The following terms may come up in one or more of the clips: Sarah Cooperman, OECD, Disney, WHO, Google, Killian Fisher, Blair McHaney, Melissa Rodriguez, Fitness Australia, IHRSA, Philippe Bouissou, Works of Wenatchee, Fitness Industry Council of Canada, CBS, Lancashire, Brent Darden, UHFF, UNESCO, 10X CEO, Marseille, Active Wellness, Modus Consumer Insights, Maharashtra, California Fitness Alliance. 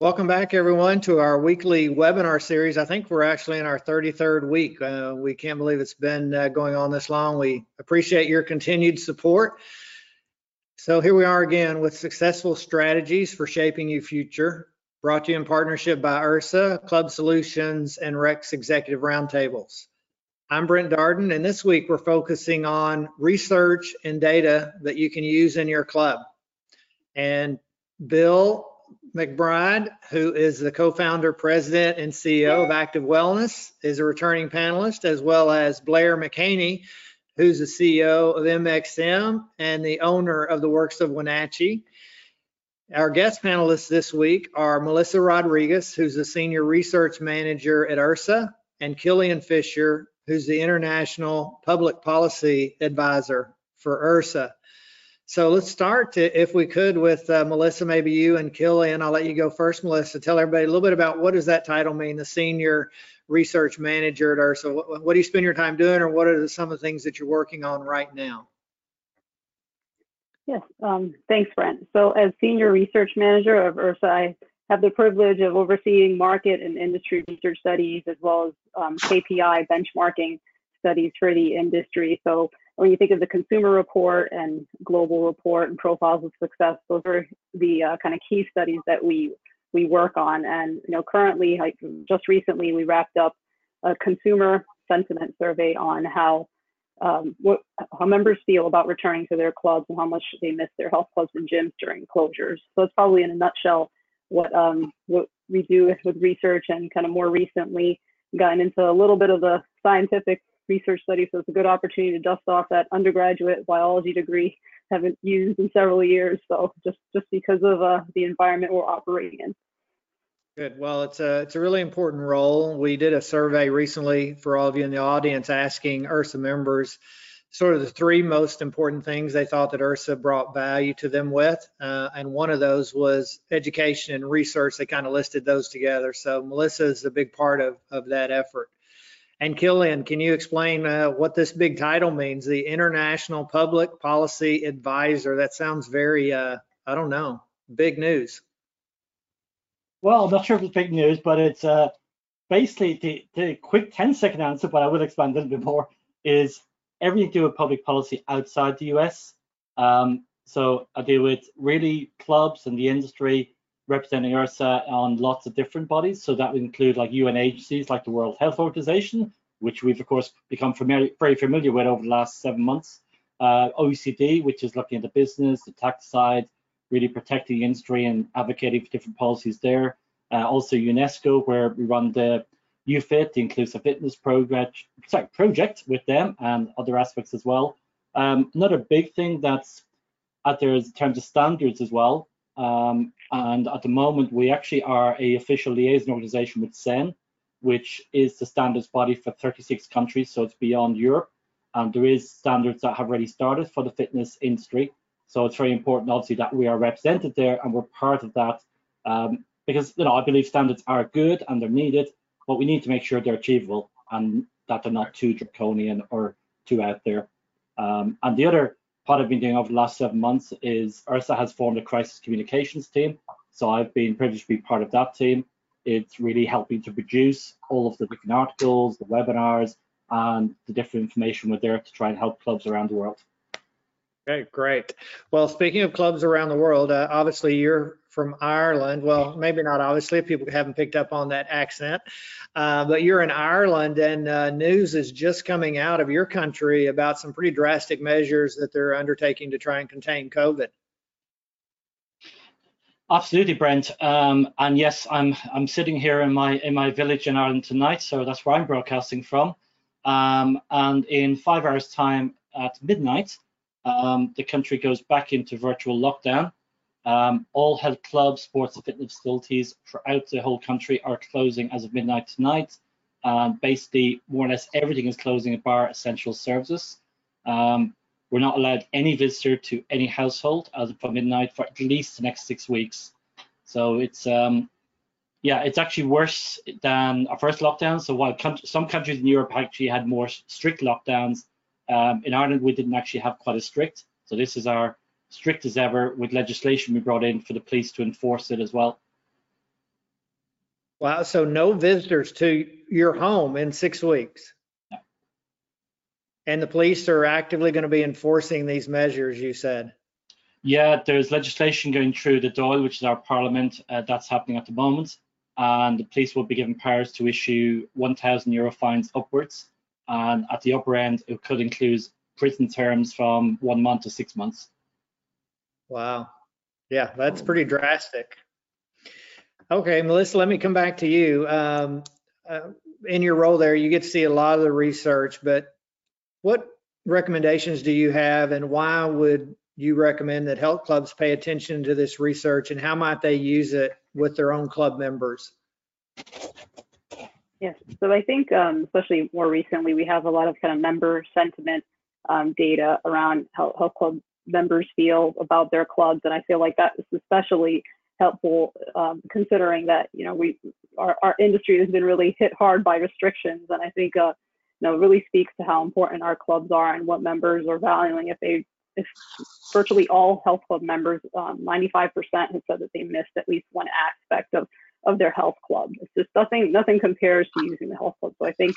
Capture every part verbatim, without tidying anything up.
Welcome back, everyone, to our weekly webinar series. I think we're actually in our thirty-third week. Uh, we can't believe it's been uh, going on this long. We appreciate your continued support. So here we are again with successful strategies for shaping your future, brought to you in partnership by I H R S A, Club Solutions, and Rex Executive Roundtables. I'm Brent Darden, and this week we're focusing on research and data that you can use in your club. And Bill McBride, who is the co-founder, president, and C E O of Active Wellness, is a returning panelist, as well as Blair McHaney, who's the C E O of M X M and the owner of the Works of Wenatchee. Our guest panelists this week are Melissa Rodriguez, who's the senior research manager at I H R S A, and Killian Fisher, who's the international public policy advisor for I H R S A. So let's start, to, if we could, with uh, Melissa, maybe you and Killian. I'll let you go first, Melissa. Tell everybody a little bit about what does that title mean, the Senior Research Manager at I H R S A. What, what do you spend your time doing, or what are some of the things that you're working on right now? Yes, um, thanks, Brent. So as Senior Research Manager of I H R S A, I have the privilege of overseeing market and industry research studies, as well as um, K P I benchmarking studies for the industry. So when you think of the consumer report and global report and profiles of success, those are the uh, kind of key studies that we we work on. And you know, currently, like just recently, we wrapped up a consumer sentiment survey on how um, what how members feel about returning to their clubs and how much they miss their health clubs and gyms during closures. So it's probably in a nutshell what um, what we do with research, and kind of more recently gotten into a little bit of the scientific research study, so it's a good opportunity to dust off that undergraduate biology degree I haven't used in several years, so just just because of uh, the environment we're operating in. Good. Well, it's a it's a really important role. We did a survey recently for all of you in the audience, asking I H R S A members sort of the three most important things they thought that I H R S A brought value to them with, uh, and one of those was education and research. They kind of listed those together, so Melissa is a big part of of that effort. And Killian, can you explain uh, what this big title means, the International Public Policy Advisor? That sounds very, uh, I don't know, big news. Well, I'm not sure if it's big news, but it's uh, basically the, the quick ten second answer, but I will expand a little bit more, is everything to do with public policy outside the U S. Um, so I deal with really clubs and the industry representing I H R S A on lots of different bodies. So that would include like U N agencies like the World Health Organization, which we've of course become familiar, very familiar with over the last seven months. Uh, O E C D, which is looking at the business, the tax side, really protecting the industry and advocating for different policies there. Uh, also UNESCO, where we run the U F I T, the Inclusive Fitness Project, sorry, project with them, and other aspects as well. Um, another big thing that's out there is in terms of standards as well. Um, and at the moment, we actually are a official liaison organization with C E N, which is the standards body for thirty-six countries, so it's beyond Europe. And there is standards that have already started for the fitness industry. So it's very important, obviously, that we are represented there and we're part of that, um, because you know I believe standards are good and they're needed, but we need to make sure they're achievable and that they're not too draconian or too out there. Um, and the other part I've been doing over the last seven months is I H R S A has formed a crisis communications team. So I've been privileged to be part of that team. It's really helping to produce all of the different articles, the webinars, and the different information we're there to try and help clubs around the world. Okay, great. Well, speaking of clubs around the world, uh, obviously you're from Ireland. Well, maybe not obviously, people haven't picked up on that accent, uh, but you're in Ireland, and uh, news is just coming out of your country about some pretty drastic measures that they're undertaking to try and contain COVID. Absolutely, Brent. Um, and yes, I'm I'm sitting here in my in my village in Ireland tonight, so that's where I'm broadcasting from. Um, and in five hours' time at midnight, um, the country goes back into virtual lockdown. Um, all health clubs, sports and fitness facilities throughout the whole country are closing as of midnight tonight. Um, basically, more or less everything is closing bar essential services. Um, we're not allowed any visitor to any household as of midnight for at least the next six weeks. So it's, um, yeah, it's actually worse than our first lockdown. So while com- some countries in Europe actually had more strict lockdowns, um, in Ireland we didn't actually have quite as strict. So this is our strict as ever, with legislation we brought in for the police to enforce it as well. Wow, so no visitors to your home in six weeks. No. And the police are actively going to be enforcing these measures, you said. Yeah, there's legislation going through the Dáil, which is our parliament, uh, that's happening at the moment. And the police will be given powers to issue one thousand euro fines upwards. And at the upper end, it could include prison terms from one month to six months. Wow. Yeah, that's pretty drastic. Okay, Melissa, let me come back to you. Um, uh, in your role there, you get to see a lot of the research, but what recommendations do you have, and why would you recommend that health clubs pay attention to this research, and how might they use it with their own club members? Yes, so I think, um, especially more recently, we have a lot of kind of member sentiment um, data around how health club members feel about their clubs, and I feel like that is especially helpful, um, considering that, you know, we our, our industry has been really hit hard by restrictions, and I think uh, you know, it really speaks to how important our clubs are and what members are valuing. If they, if virtually all health club members, um, ninety-five percent have said that they missed at least one aspect of of their health club. It's just nothing nothing compares to using the health club. So I think,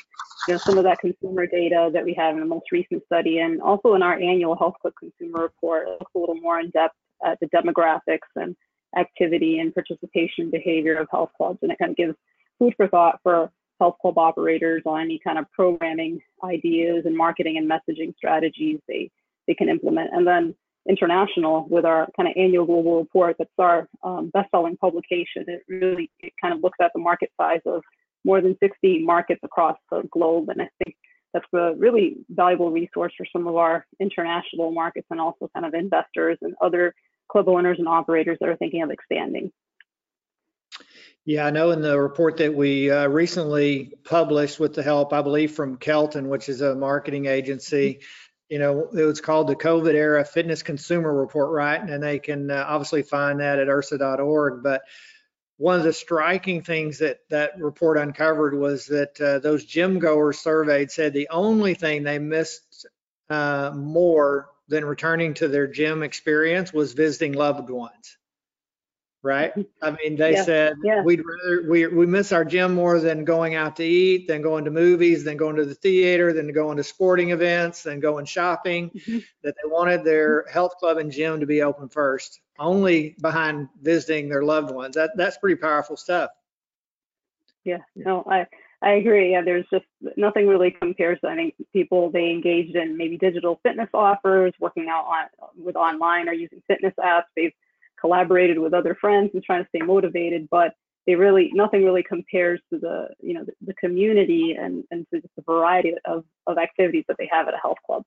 you know, some of that consumer data that we have in the most recent study, and also in our annual health club consumer report, looks a little more in depth at the demographics and activity and participation behavior of health clubs, and it kind of gives food for thought for health club operators on any kind of programming ideas and marketing and messaging strategies they they can implement. And then international, with our kind of annual global report, that's our um, best-selling publication, it really it kind of looks at the market size of more than sixty markets across the globe, and I think that's a really valuable resource for some of our international markets, and also kind of investors and other club owners and operators that are thinking of expanding. Yeah, I know in the report that we uh, recently published with the help, I believe, from Kelton, which is a marketing agency, you know, it was called the COVID Era Fitness Consumer Report, right? And they can uh, obviously find that at I H R S A dot org. But one of the striking things that that report uncovered was that uh, those gym goers surveyed said the only thing they missed uh, more than returning to their gym experience was visiting loved ones, right? I mean, they yeah, said yeah. we'd rather, we we miss our gym more than going out to eat, than going to movies, than going to the theater, than going to sporting events, than going shopping, mm-hmm. that they wanted their health club and gym to be open first, only behind visiting their loved ones. That That's pretty powerful stuff. Yeah, no, I, I agree. Yeah, there's just nothing really compares to, I think, people, they engaged in maybe digital fitness offers, working out on, with online or using fitness apps. They've collaborated with other friends and trying to stay motivated, but they really, nothing really compares to the, you know, the, the community and, and to just the variety of, of activities that they have at a health club.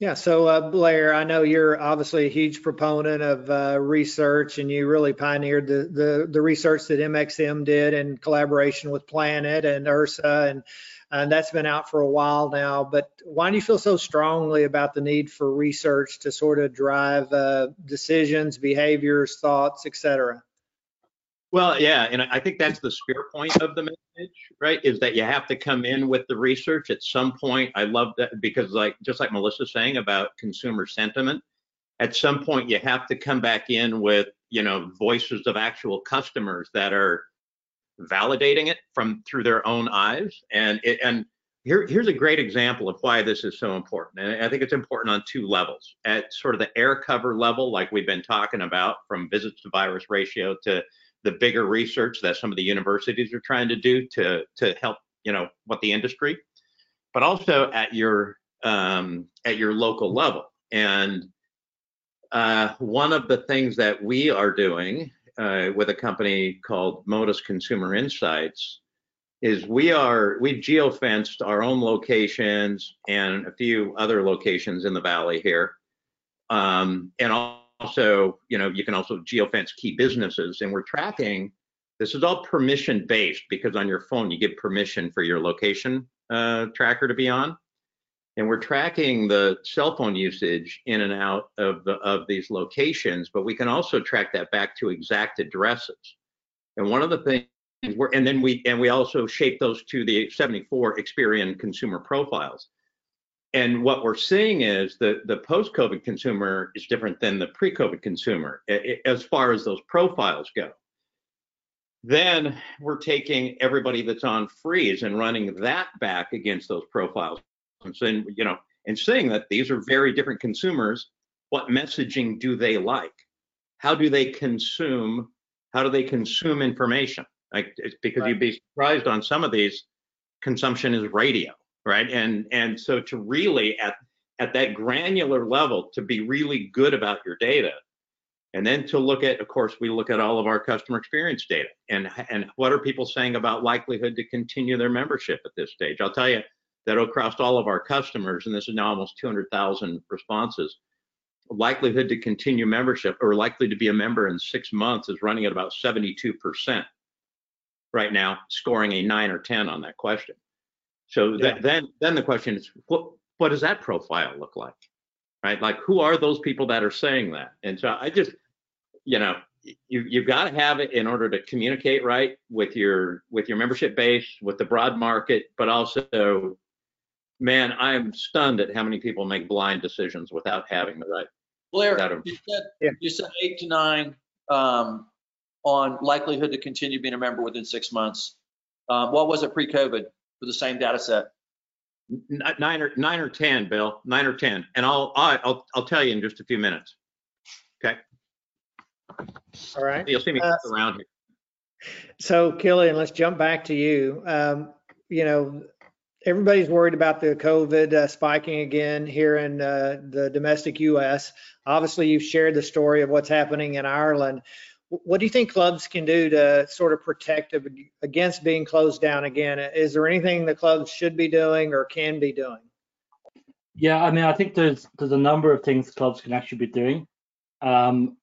Yeah, so uh, Blair, I know you're obviously a huge proponent of uh, research, and you really pioneered the, the the research that M X M did in collaboration with Planet and I H R S A, and, and that's been out for a while now. But why do you feel so strongly about the need for research to sort of drive uh, decisions, behaviors, thoughts, et cetera? Well, yeah, and I think that's the spear point of the message, right? Is that you have to come in with the research at some point. I love that, because like just like Melissa's saying about consumer sentiment, at some point you have to come back in with, you know, voices of actual customers that are validating it from through their own eyes. And it, and here here's a great example of why this is so important. And I think it's important on two levels. At sort of the air cover level, like we've been talking about, from visits to virus ratio to the bigger research that some of the universities are trying to do to to help, you know, what the industry, but also at your um, at your local level. And uh, one of the things that we are doing uh, with a company called Modus Consumer Insights is we are we geofenced our own locations and a few other locations in the valley here, um, and all. Also, you know, you can also geofence key businesses, and we're tracking. This is all permission based, because on your phone you give permission for your location uh, tracker to be on, and we're tracking the cell phone usage in and out of the of these locations. But we can also track that back to exact addresses. And one of the things we're and then we and we also shape those to the seventy-four Experian consumer profiles. And what we're seeing is that the post-COVID consumer is different than the pre-COVID consumer as far as those profiles go. Then we're taking everybody that's on freeze and running that back against those profiles, and saying, you know, and seeing that these are very different consumers. What messaging do they like? How do they consume? How do they consume information? Like, it's because right. You'd be surprised on some of these. Consumption is radio, right? And and so to really at at that granular level to be really good about your data. And then to look at, of course, we look at all of our customer experience data and, and what are people saying about likelihood to continue their membership at this stage? I'll tell you that across all of our customers, and this is now almost two hundred thousand responses, likelihood to continue membership or likely to be a member in six months is running at about seventy-two percent right now, scoring a nine or ten on that question. So yeah. th- then, then the question is, what, what does that profile look like? Right? Like, who are those people that are saying that? And so I just, you know, you, you've got to have it in order to communicate right with your with your membership base, with the broad market, but also, man, I'm stunned at how many people make blind decisions without having the right. Blair, a, you, said, yeah. you said eight to nine um, on likelihood to continue being a member within six months. Uh, what was it pre-COVID for the same data set? Nine or nine or ten, Bill. Nine or ten, and I'll I'll I'll tell you in just a few minutes. Okay. All right. You'll see me uh, around here. So, Killian, let's jump back to you. Um, you know, everybody's worried about the COVID uh, spiking again here in uh, the domestic U S Obviously, you've shared the story of what's happening in Ireland. What do you think clubs can do to sort of protect against being closed down again? Is there anything the clubs should be doing or can be doing? Yeah, I mean, I think there's there's a number of things clubs can actually be doing. Um,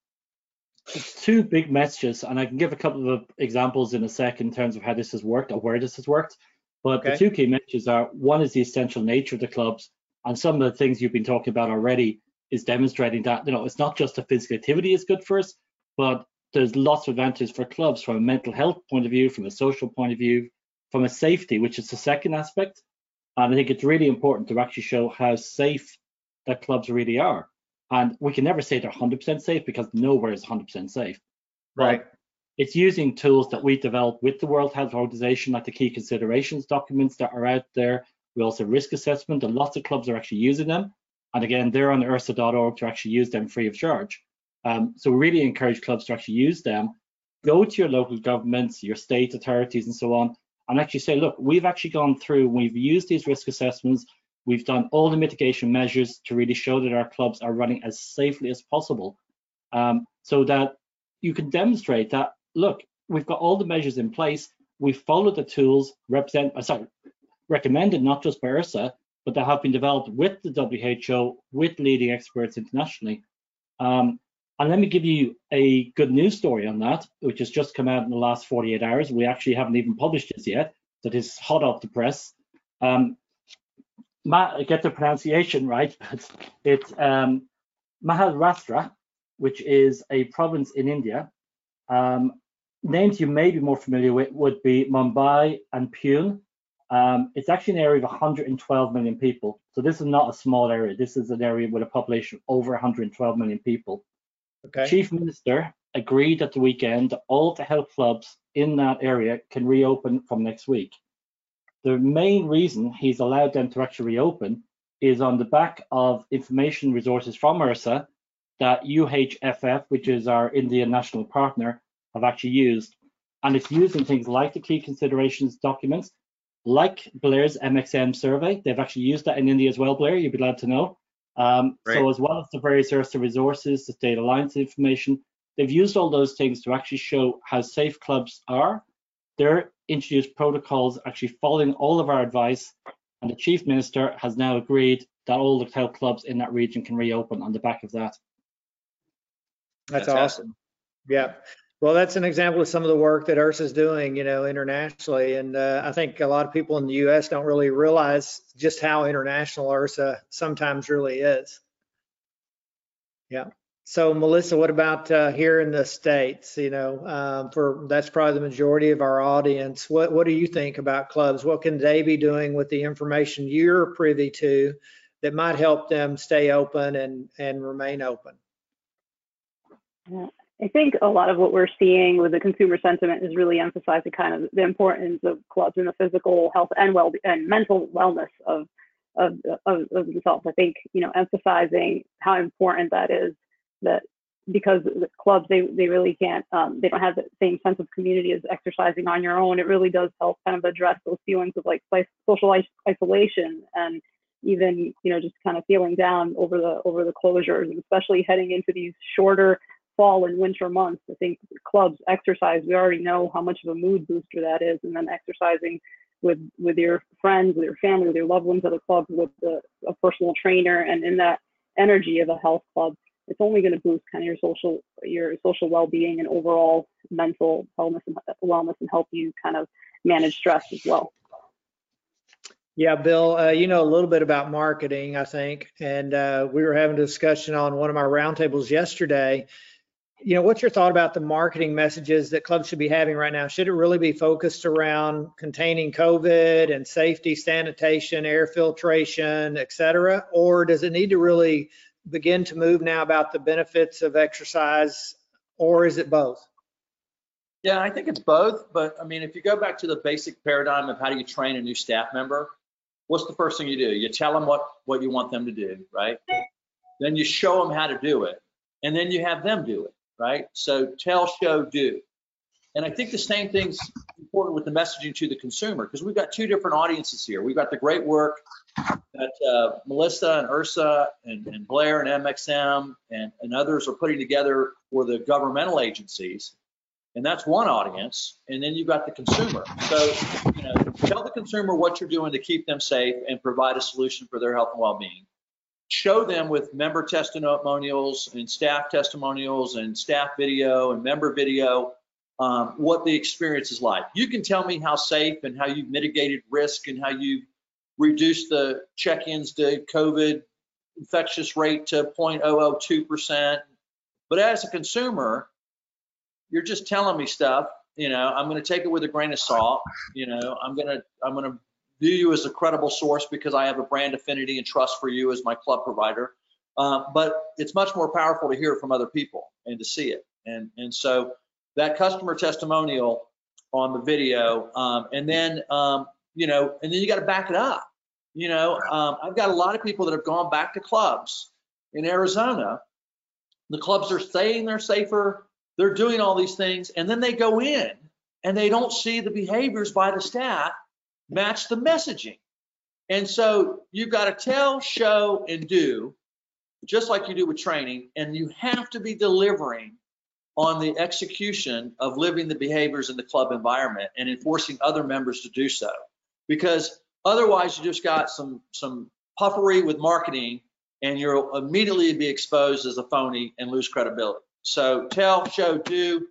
it's two big messages, and I can give a couple of examples in a sec in terms of how this has worked or where this has worked. But okay. The two key messages are, one is the essential nature of the clubs, and some of the things you've been talking about already is demonstrating that, you know, it's not just the physical activity is good for us, but there's lots of advantages for clubs from a mental health point of view, from a social point of view, from a safety, which is the second aspect. And I think it's really important to actually show how safe that clubs really are. And we can never say they're one hundred percent safe because nowhere is one hundred percent safe. Right. But it's using tools that we developed with the World Health Organization, like the key considerations documents that are out there. We also risk assessment, and lots of clubs are actually using them. And again, they're on I H R S A dot org to actually use them free of charge. Um, so we really encourage clubs to actually use them. Go to your local governments, your state authorities, and so on, and actually say, look, we've actually gone through, we've used these risk assessments, we've done all the mitigation measures to really show that our clubs are running as safely as possible, um, so that you can demonstrate that, look, we've got all the measures in place, we've followed the tools represent, uh, sorry, recommended not just by I H R S A, but that have been developed with the W H O, with leading experts internationally. Um, And let me give you a good news story on that, which has just come out in the last forty-eight hours. We actually haven't even published this yet, so it is hot off the press. Um, Ma- I get the pronunciation right, but it's um, Maharashtra, which is a province in India. Um, names you may be more familiar with would be Mumbai and Pune. Um, it's actually an area of one hundred twelve million people. So this is not a small area. This is an area with a population of over one hundred twelve million people. Okay. Chief Minister agreed at the weekend that all the health clubs in that area can reopen from next week. The main reason he's allowed them to actually reopen is on the back of information resources from I H R S A that U H F F, which is our Indian national partner, have actually used. And it's using things like the key considerations documents, like Blair's M X M survey. They've actually used that in India as well, Blair, you'd be glad to know. Um, so as well as the various I H R S A resources, the state alliance information, they've used all those things to actually show how safe clubs are. They're introduced protocols actually following all of our advice, and the Chief Minister has now agreed that all the health clubs in that region can reopen on the back of that. That's, that's awesome. Yeah. Well, that's an example of some of the work that I H R S A is doing, you know, internationally. And uh, I think a lot of people in the U S don't really realize just how international I H R S A sometimes really is. Yeah. So, Melissa, what about uh, here in the States? You know, um, for that's probably the majority of our audience. What What do you think about clubs? What can they be doing with the information you're privy to that might help them stay open and and remain open? Yeah. I think a lot of what we're seeing with the consumer sentiment is really emphasizing kind of the importance of clubs and the physical health and well and mental wellness of of of, of themselves. I think, you know, emphasizing how important that is, that because the clubs, they they really can't um, they don't have the same sense of community as exercising on your own. It really does help kind of address those feelings of like social isolation and even, you know, just kind of feeling down over the over the closures, and especially heading into these shorter fall and winter months. I think clubs, exercise, we already know how much of a mood booster that is, and then exercising with with your friends, with your family, with your loved ones at a club, with the, a personal trainer, and in that energy of a health club, it's only going to boost kind of your social your social well-being and overall mental wellness and wellness, and help you kind of manage stress as well. Yeah, Bill, uh, you know a little bit about marketing, I think, and uh, we were having a discussion on one of my roundtables yesterday. You know, what's your thought about the marketing messages that clubs should be having right now? Should it really be focused around containing COVID and safety, sanitation, air filtration, et cetera? Or does it need to really begin to move now about the benefits of exercise, or is it both? Yeah, I think it's both, but I mean, if you go back to the basic paradigm of how do you train a new staff member, what's the first thing you do? You tell them what, what you want them to do, right? Then you show them how to do it, and then you have them do it, right? So tell, show, do. And I think the same thing's important with the messaging to the consumer, because we've got two different audiences here. We've got the great work that uh, Melissa and IHRSA and, and Blair and M X M and, and others are putting together for the governmental agencies. And that's one audience. And then you've got the consumer. So, you know, tell the consumer what you're doing to keep them safe and provide a solution for their health and well-being. Show them with member testimonials and staff testimonials and staff video and member video um, what the experience is like. You can tell me how safe and how you've mitigated risk and how you've reduced the check-ins to COVID infectious rate to zero point zero zero two percent. But as a consumer, you're just telling me stuff, you know, I'm going to take it with a grain of salt, you know, I'm going to, I'm going to view you as a credible source because I have a brand affinity and trust for you as my club provider. Uh, but it's much more powerful to hear it from other people and to see it. And, and so that customer testimonial on the video, um, and then, um, you know, and then you got to back it up. You know, um, I've got a lot of people that have gone back to clubs in Arizona. The clubs are saying they're safer. They're doing all these things, and then they go in and they don't see the behaviors by the staff match the messaging. And so you've got to tell, show, and do, just like you do with training, and you have to be delivering on the execution of living the behaviors in the club environment and enforcing other members to do so. Because otherwise you just got some, some puffery with marketing, and you'll immediately be exposed as a phony and lose credibility. So tell, show, do,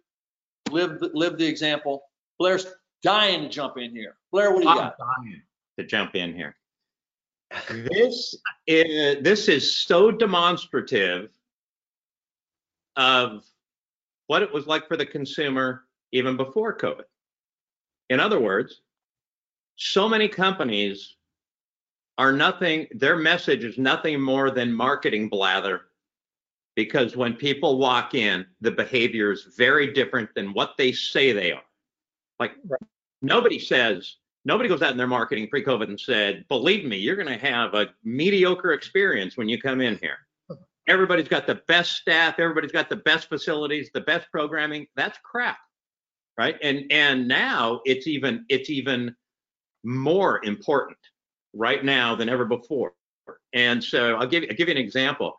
live, live the example. Blair's dying to jump in here. Blair, what do you I'm got? I'm dying to jump in here. This is, this is so demonstrative of what it was like for the consumer even before COVID. In other words, so many companies are nothing, their message is nothing more than marketing blather. Because when people walk in, the behavior is very different than what they say they are. Like right. nobody says, nobody goes out in their marketing pre-COVID and said, believe me, you're gonna have a mediocre experience when you come in here. Everybody's got the best staff, everybody's got the best facilities, the best programming. That's crap, right? And and now it's even it's even more important right now than ever before. And so I'll give I'll give you an example.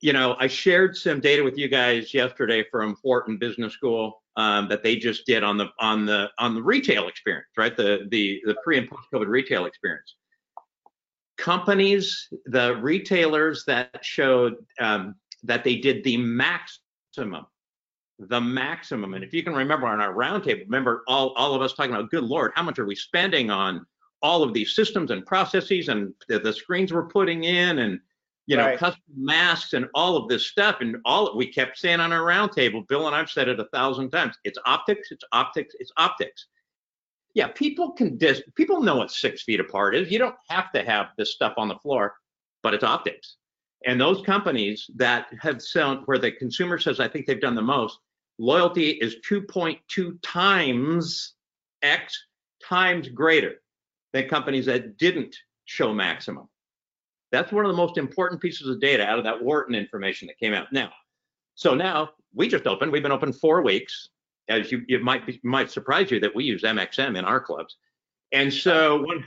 You know, I shared some data with you guys yesterday from Wharton Business School um, that they just did on the on the on the retail experience, right? The the the pre and post COVID retail experience. Companies, the retailers that showed um, that they did the maximum, the maximum. And if you can remember on our roundtable, remember all all of us talking about, good Lord, how much are we spending on all of these systems and processes and the, the screens we're putting in and you know, right. custom masks and all of this stuff, and all we kept saying on our roundtable, Bill and I've said it a thousand times. It's optics. It's optics. It's optics. Yeah, people can dis. People know what six feet apart is. You don't have to have this stuff on the floor, but it's optics. And those companies that have shown where the consumer says, I think they've done the most, loyalty is two point two times X times greater than companies that didn't show maximum. That's one of the most important pieces of data out of that Wharton information that came out. Now, so now we just opened, we've been open four weeks. As you, it might be, might surprise you that we use M X M in our clubs. And so one,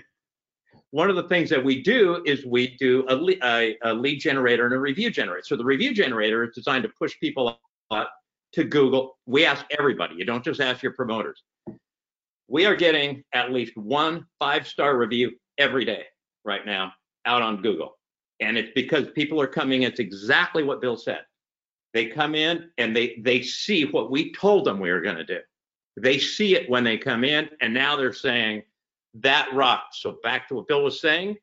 one of the things that we do is we do a, le a, a lead generator and a review generator. So the review generator is designed to push people up to Google. We ask everybody, you don't just ask your promoters. We are getting at least one five-star review every day right now out on Google. And it's because people are coming, it's exactly what Bill said. They come in and they, they see what we told them we were gonna do. They see it when they come in, and now they're saying, that rocks. So back to what Bill was saying,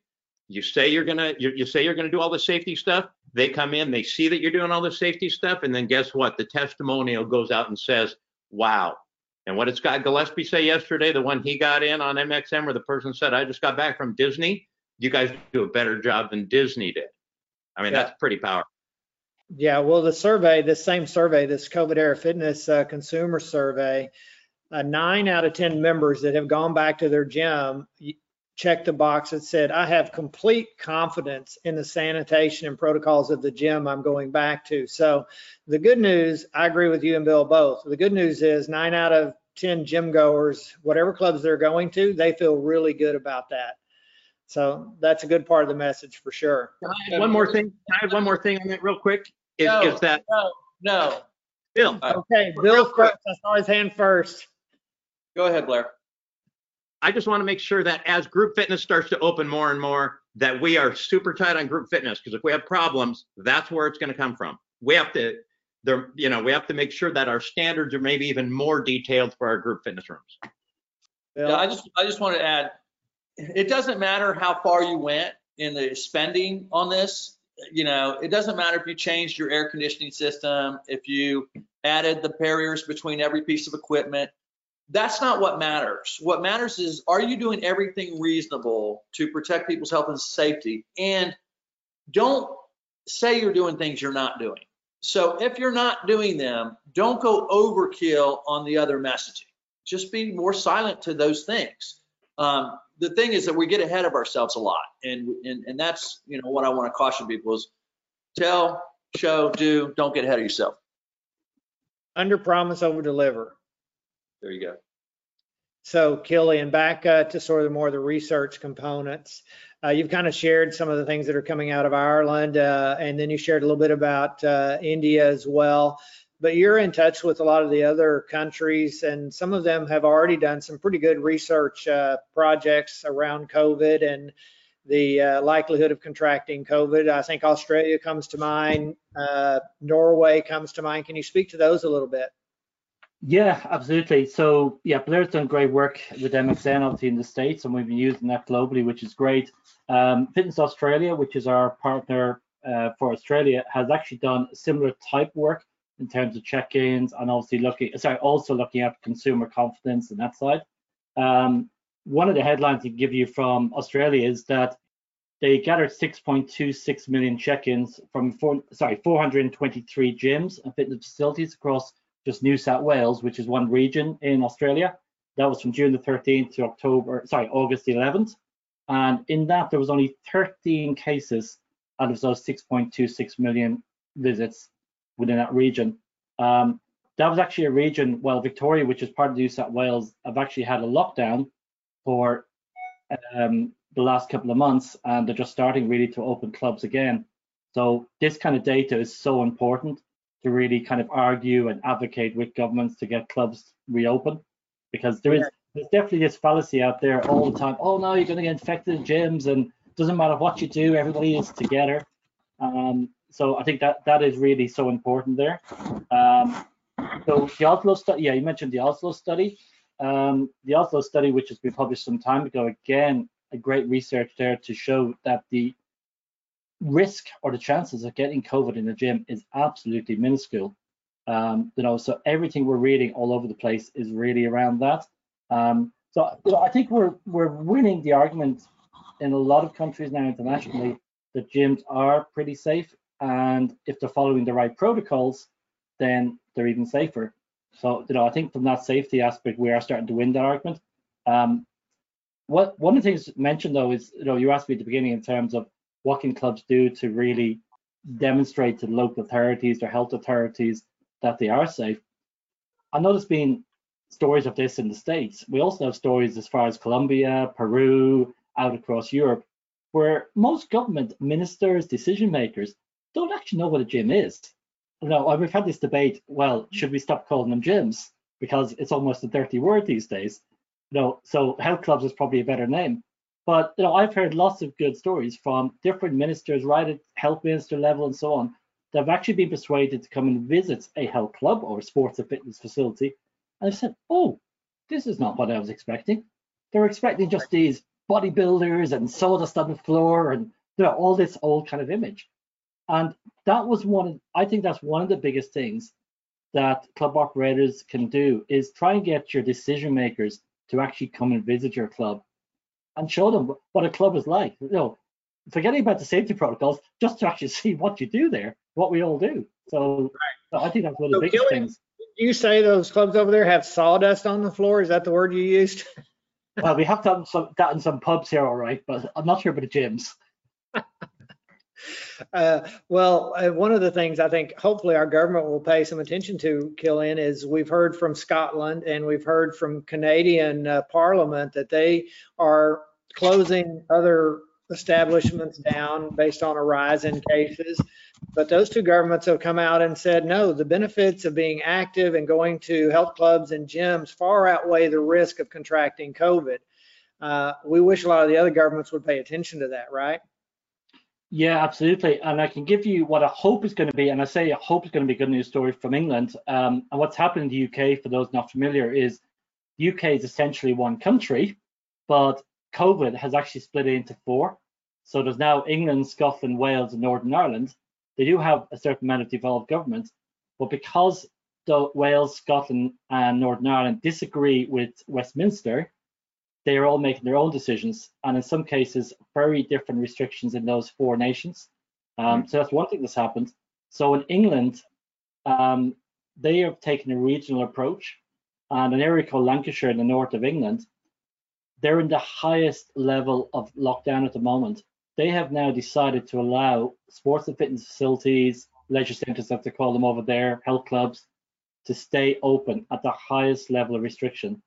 you say you're gonna, you, you say you're gonna do all the safety stuff, they come in, they see that you're doing all the safety stuff, and then guess what? The testimonial goes out and says, wow. And what did Scott Gillespie say yesterday, the one he got in on M X M, where the person said, I just got back from Disney, you guys do a better job than Disney did. I mean, yeah. That's pretty powerful. Yeah, well, the survey, this same survey, this COVID era fitness uh, consumer survey, uh, nine out of ten members that have gone back to their gym checked the box that said, I have complete confidence in the sanitation and protocols of the gym I'm going back to. So the good news, I agree with you and Bill both. The good news is nine out of ten gym goers, whatever clubs they're going to, they feel really good about that. So that's a good part of the message for sure. Can I add one more thing? Can I add one more thing on that real quick? Is, no, is that no, no. Bill. Okay, Bill first. I saw his hand first. Go ahead, Blair. I just want to make sure that as group fitness starts to open more and more, that we are super tight on group fitness, because if we have problems, that's where it's going to come from. We have to, there, you know, we have to make sure that our standards are maybe even more detailed for our group fitness rooms. Bill. Yeah, I just, I just want to add. It doesn't matter how far you went in the spending on this. You know, it doesn't matter if you changed your air conditioning system, if you added the barriers between every piece of equipment. That's not what matters. What matters is, are you doing everything reasonable to protect people's health and safety? And don't say you're doing things you're not doing. So if you're not doing them, don't go overkill on the other messaging. Just be more silent to those things. Um, the thing is that we get ahead of ourselves a lot, and and, and that's, you know, what I want to caution people is tell, show, do, don't get ahead of yourself. Under promise, over deliver. There you go. So Killian, back uh, to sort of more of the research components. Uh, you've kind of shared some of the things that are coming out of Ireland, uh, and then you shared a little bit about uh, India as well. But you're in touch with a lot of the other countries, and some of them have already done some pretty good research uh, projects around COVID and the uh, likelihood of contracting COVID. I think Australia comes to mind, uh, Norway comes to mind. Can you speak to those a little bit? Yeah, absolutely. So yeah, Blair's done great work with M X M, obviously, in the States, and we've been using that globally, which is great. Um, Fitness Australia, which is our partner uh, for Australia, has actually done similar type work in terms of check-ins, and obviously looking, sorry, also looking at consumer confidence and that side. Um, one of the headlines they give you from Australia is that they gathered six point two six million check-ins from four, sorry, four hundred twenty-three gyms and fitness facilities across just New South Wales, which is one region in Australia. That was from June the thirteenth to October, sorry, August the eleventh. And in that, there was only thirteen cases out of those six point two six million visits within that region. Um, that was actually a region, well, Victoria, which is part of New South Wales, have actually had a lockdown for um, the last couple of months, and they're just starting really to open clubs again. So this kind of data is so important to really kind of argue and advocate with governments to get clubs reopened, because there is there's definitely this fallacy out there all the time. Oh no, you're going to get infected in gyms, and it doesn't matter what you do, everybody is together. Um, So I think that that is really so important there. Um, so the Oslo study, yeah, you mentioned the Oslo study. Um, the Oslo study, which has been published some time ago, again, a great research there to show that the risk or the chances of getting COVID in the gym is absolutely minuscule. Um, you know, so everything we're reading all over the place is really around that. Um, so you know, I think we're we're winning the argument in a lot of countries now internationally the gyms are pretty safe, and if they're following the right protocols, then they're even safer. So, you know, I think from that safety aspect, we are starting to win that argument. Um, what one of the things mentioned though is, you know, you asked me at the beginning in terms of what can clubs do to really demonstrate to local authorities, their health authorities, that they are safe. I know there's been stories of this in the States. We also have stories as far as Colombia, Peru, out across Europe, where most government ministers, decision makers, don't actually know what a gym is. You know, we've had this debate, well, should we stop calling them gyms? Because it's almost a dirty word these days. You know, so health clubs is probably a better name. But, you know, I've heard lots of good stories from different ministers, right at health minister level and so on, that have actually been persuaded to come and visit a health club or sports and fitness facility. And they've said, oh, this is not what I was expecting. They were expecting just these bodybuilders and sawdust on the floor and, you know, all this old kind of image. And that was one of, I think that's one of the biggest things that club operators can do, is try and get your decision makers to actually come and visit your club and show them what a club is like. You know, forgetting about the safety protocols, just to actually see what you do there, what we all do. So, right. so I think that's one of so the biggest Gillian, things. You say those clubs over there have sawdust on the floor? Is that the word you used? Well, we have done some, that in some pubs here, all right, but I'm not sure about the gyms. Uh, well, uh, one of the things I think hopefully our government will pay some attention to, Killian, is we've heard from Scotland and we've heard from Canadian uh, Parliament that they are closing other establishments down based on a rise in cases. But those two governments have come out and said, no, the benefits of being active and going to health clubs and gyms far outweigh the risk of contracting COVID. Uh, we wish a lot of the other governments would pay attention to that, right? Yeah, absolutely. And I can give you what I hope is going to be, and I say I hope it's going to be a good news story from England. Um, and what's happened in the U K, for those not familiar, is the U K is essentially one country, but COVID has actually split it into four. So there's now England, Scotland, Wales, and Northern Ireland. They do have a certain amount of devolved government, but because the Wales, Scotland, and Northern Ireland disagree with Westminster, they are all making their own decisions, and in some cases, very different restrictions in those four nations. Um, so that's one thing that's happened. So in England, um, they have taken a regional approach, and an area called Lancashire in the north of England, they're in the highest level of lockdown at the moment. They have now decided to allow sports and fitness facilities, leisure centres as they call them over there, health clubs, to stay open at the highest level of restriction.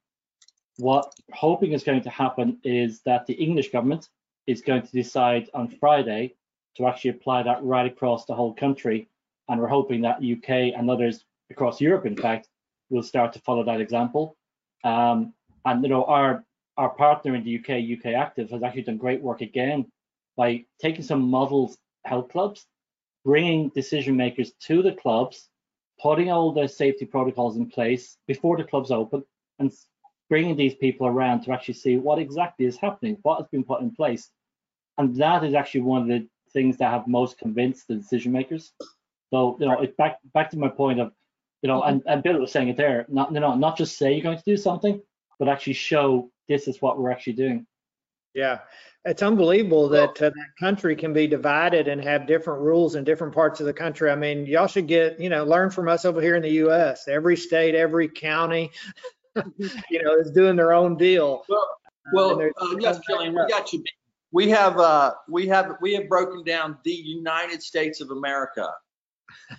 What hoping is going to happen is that the English government is going to decide on Friday to actually apply that right across the whole country, and we're hoping that U K and others across Europe, in fact, will start to follow that example. Um, and you know, our our partner in the U K, U K Active, has actually done great work again by taking some model health clubs, bringing decision makers to the clubs, putting all the safety protocols in place before the clubs open, and bringing these people around to actually see what exactly is happening, what has been put in place. And that is actually one of the things that have most convinced the decision makers. So, you know, right. It's back back to my point of, you know, and, and Bill was saying it there, not, you know, not just say you're going to do something, but actually show this is what we're actually doing. Yeah, it's unbelievable that uh, that country can be divided and have different rules in different parts of the country. I mean, y'all should get, you know, learn from us over here in the U S. Every state, every county, you know, is doing their own deal. Well, well uh, yes, Kelly, we got you. We have uh, we have we have broken down the United States of America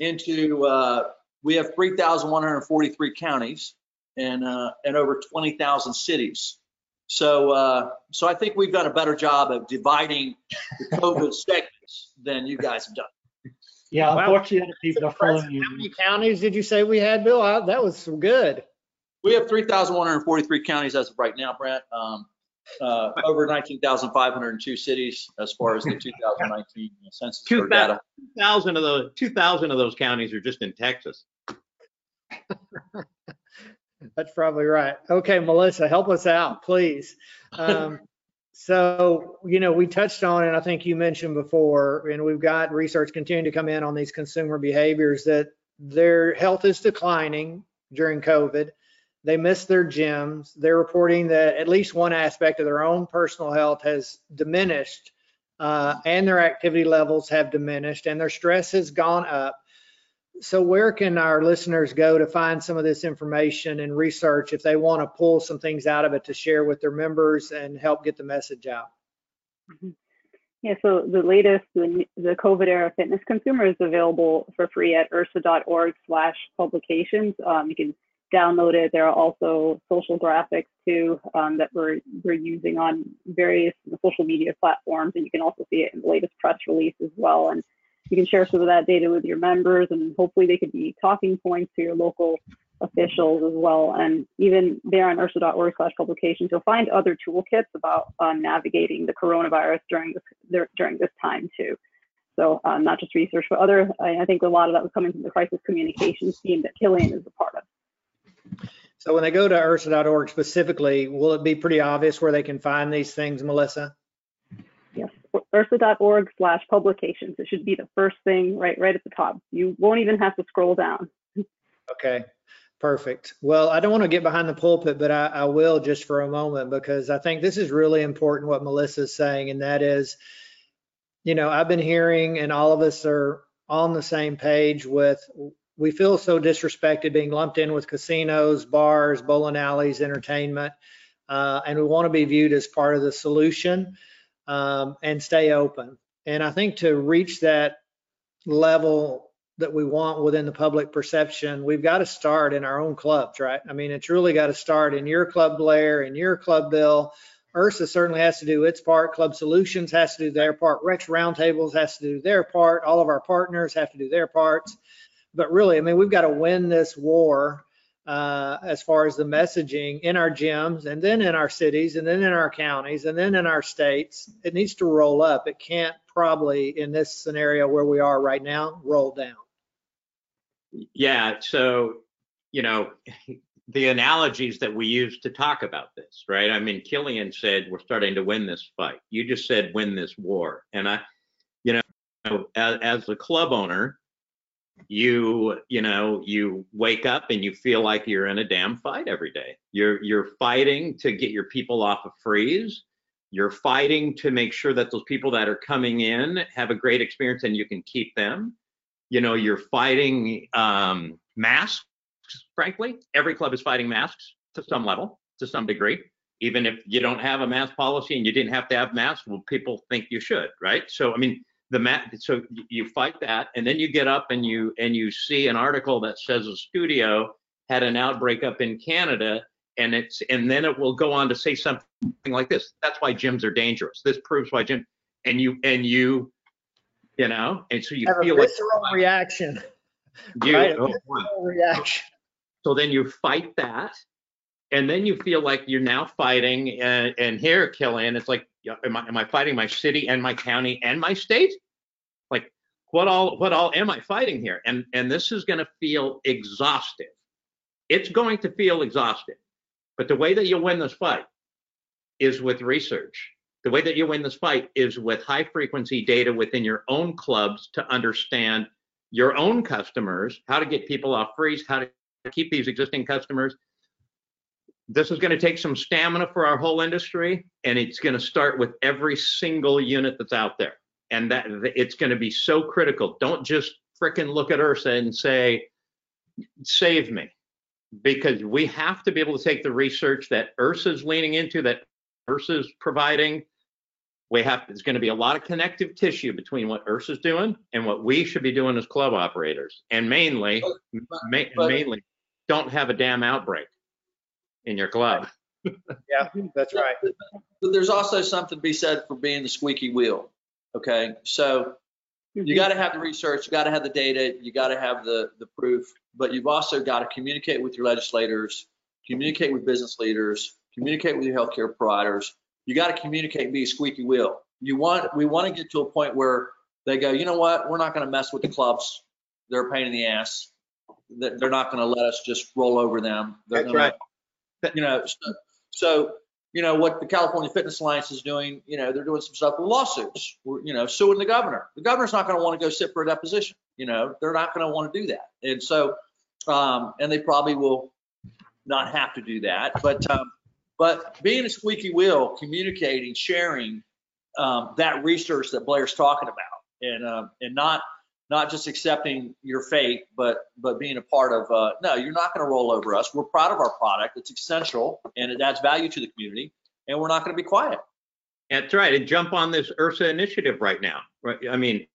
into uh, we have three thousand one hundred forty-three counties and uh, and over twenty thousand cities. So uh, so I think we've done a better job of dividing the COVID segments than you guys have done. Yeah, wow. Unfortunately, other people are following you. How many counties did you say we had, Bill? I, that was good. We have three thousand one hundred forty-three counties as of right now, Brent. Um, uh, over nineteen thousand five hundred two cities as far as the two thousand nineteen census data. two thousand of those, two thousand of those counties are just in Texas. That's probably right. Okay, Melissa, help us out, please. Um, so, you know, we touched on, and I think you mentioned before, and we've got research continuing to come in on these consumer behaviors that their health is declining during COVID. They miss their gyms. They're reporting that at least one aspect of their own personal health has diminished uh, and their activity levels have diminished and their stress has gone up. So where can our listeners go to find some of this information and research if they want to pull some things out of it to share with their members and help get the message out? Mm-hmm. Yeah, so the latest, the, the COVID era fitness consumer is available for free at I H R S A dot org slash publications. Um, you can download it. There are also social graphics too um, that we're, we're using on various social media platforms, and you can also see it in the latest press release as well. And you can share some of that data with your members, and hopefully they could be talking points to your local officials as well. And even there on I H R S A dot org slash publications, you'll find other toolkits about um, navigating the coronavirus during this, during this time too. So um, not just research, but other, I, I think a lot of that was coming from the crisis communications team that Killian is a part of. So when they go to I H R S A dot org specifically, will it be pretty obvious where they can find these things, Melissa? Yes, I H R S A dot org slash publications. It should be the first thing right, right at the top. You won't even have to scroll down. Okay. Perfect. Well, I don't want to get behind the pulpit, but I, I will just for a moment, because I think this is really important what Melissa is saying. And that is, you know, I've been hearing, and all of us are on the same page with, we feel so disrespected being lumped in with casinos, bars, bowling alleys, entertainment. Uh, and we want to be viewed as part of the solution um, and stay open. And I think to reach that level that we want within the public perception, we've got to start in our own clubs, right? I mean, it's really got to start in your club, Blair, in your club, Bill. I H R S A certainly has to do its part. Club Solutions has to do their part. Rex Roundtables has to do their part. All of our partners have to do their parts. But really, I mean, we've got to win this war uh, as far as the messaging in our gyms, and then in our cities, and then in our counties, and then in our states. It needs to roll up. It can't probably, in this scenario where we are right now, roll down. Yeah, so, you know, the analogies that we use to talk about this, right? I mean, Killian said, we're starting to win this fight. You just said, win this war. And I, you know, as, as a club owner, you, you know, you wake up and you feel like you're in a damn fight every day. You're, you're fighting to get your people off of freeze. You're fighting to make sure that those people that are coming in have a great experience and you can keep them. You know, you're fighting um, masks, frankly. Every club is fighting masks to some level, to some degree. Even if you don't have a mask policy and you didn't have to have masks, well, people think you should, right? So, I mean, the ma- so you fight that, and then you get up and you and you see an article that says a studio had an outbreak up in Canada, and it's and then it will go on to say something like this. That's why gyms are dangerous. This proves why gyms, and you and you. You know, and so you have feel a visceral like, reaction. You, right? a visceral reaction. So then you fight that, and then you feel like you're now fighting. And, and here, Killian, it's like, am I, am I fighting my city and my county and my state? Like, what all, what all am I fighting here? And and this is going to feel exhaustive. It's going to feel exhaustive. But the way that you'll win this fight is with research. The way that you win this fight is with high frequency data within your own clubs to understand your own customers, how to get people off freeze, how to keep these existing customers. This is going to take some stamina for our whole industry, and it's going to start with every single unit that's out there. And that it's going to be so critical. Don't just frickin' look at I H R S A and say, save me, because we have to be able to take the research that I H R S A is leaning into, that I H R S A is providing. We have, there's going to be a lot of connective tissue between what I H R S A is doing and what we should be doing as club operators. And mainly, but, ma- but, mainly, don't have a damn outbreak in your club. Yeah, that's right. But there's also something to be said for being the squeaky wheel. Okay, so you got to have the research, you got to have the data, you got to have the the proof, but you've also got to communicate with your legislators, communicate with business leaders, communicate with your healthcare providers. You got to communicate and be a squeaky wheel. You want, we want to get to a point where they go, you know what, we're not going to mess with the clubs. They're a pain in the ass. They're not going to let us just roll over them. They're That's gonna, right. You know, so, so, you know, what the California Fitness Alliance is doing, you know, they're doing some stuff with lawsuits. We're, you know, suing the governor. The governor's not going to want to go sit for a deposition. You know, they're not going to want to do that. And so, um, and they probably will not have to do that. But, um, But being a squeaky wheel, communicating, sharing, um, that research that Blair's talking about, and uh, and not not just accepting your fate, but but being a part of. Uh, no, you're not going to roll over us. We're proud of our product. It's essential, and it adds value to the community. And we're not going to be quiet. That's right. And jump on this IHRSA initiative right now. Right? I mean,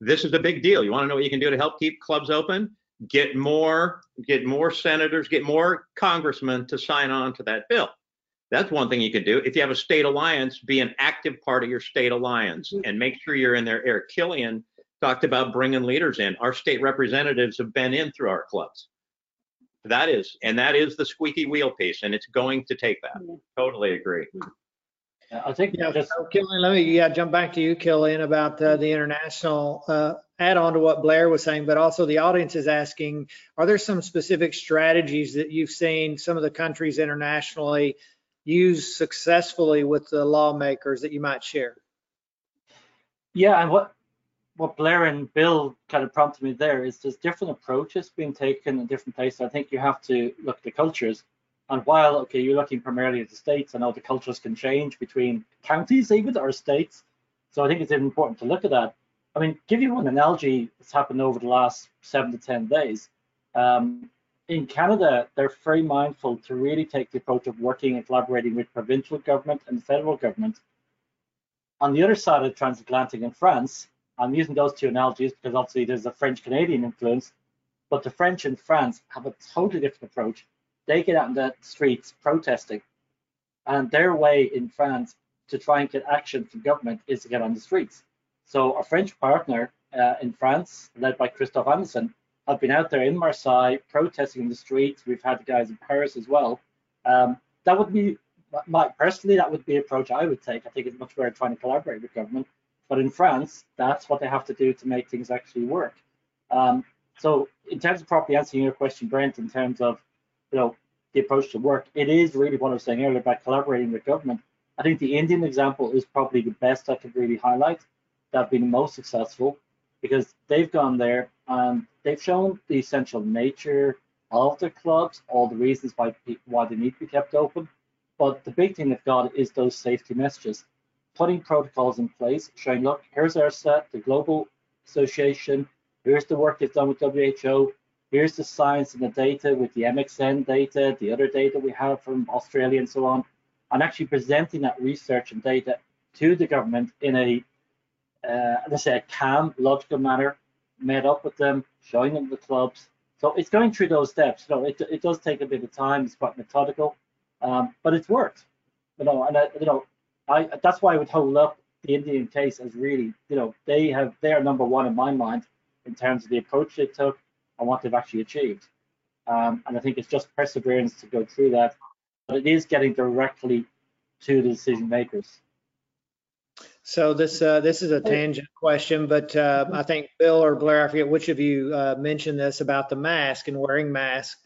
this is a big deal. You want to know what you can do to help keep clubs open? Get more, get more senators, get more congressmen to sign on to that bill. That's one thing you can do. If you have a state alliance, be an active part of your state alliance and make sure you're in there. Eric Killian talked about bringing leaders in. Our state representatives have been in through our clubs. That is, and that is the squeaky wheel piece, and it's going to take that. Yeah. Totally agree. Yeah, I think. Yeah, just... so Killian, let me yeah jump back to you, Killian, about uh, the international uh, add-on to what Blair was saying, but also the audience is asking: are there some specific strategies that you've seen some of the countries internationally use successfully with the lawmakers that you might share? Yeah, and what what Blair and Bill kind of prompted me there is there's different approaches being taken in different places. I think you have to look at the cultures. And while, okay, you're looking primarily at the states, I know the cultures can change between counties even or states. So I think it's important to look at that. I mean, give you one analogy that's happened over the last seven to ten days. Um, in Canada, they're very mindful to really take the approach of working and collaborating with provincial government and the federal government. On the other side of the transatlantic in France, I'm using those two analogies because obviously there's a French-Canadian influence, but the French in France have a totally different approach. They get out in the streets protesting, and their way in France to try and get action from government is to get on the streets. So our French partner uh, in France, led by Christophe Anderson, have been out there in Marseille protesting in the streets. We've had the guys in Paris as well. Um, that would be, my, personally, that would be an approach I would take. I think it's much better trying to collaborate with government. But in France, that's what they have to do to make things actually work. Um, so in terms of properly answering your question, Brent, in terms of, you know, the approach to work, it is really what I was saying earlier about collaborating with government. I think the Indian example is probably the best I could really highlight. They've been the most successful because they've gone there and they've shown the essential nature of the clubs, all the reasons why, why they need to be kept open. But the big thing they've got is those safety messages. Putting protocols in place, showing, look, here's IHRSA, the global association, here's the work that's done with W H O, here's the science and the data with the M X M data, the other data we have from Australia and so on, and actually presenting that research and data to the government in a, uh, let's say, a calm, logical manner, met up with them, showing them the clubs. So it's going through those steps. You know, it, it does take a bit of time, it's quite methodical, um, but it's worked. You know, and I, you know, I, that's why I would hold up the Indian case as really, you know, they have their number one in my mind in terms of the approach they took and what they've actually achieved. Um, and I think it's just perseverance to go through that, but it is getting directly to the decision makers. So this uh, this is a tangent question, but uh, I think Bill or Blair, I forget which of you uh, mentioned this about the mask and wearing masks.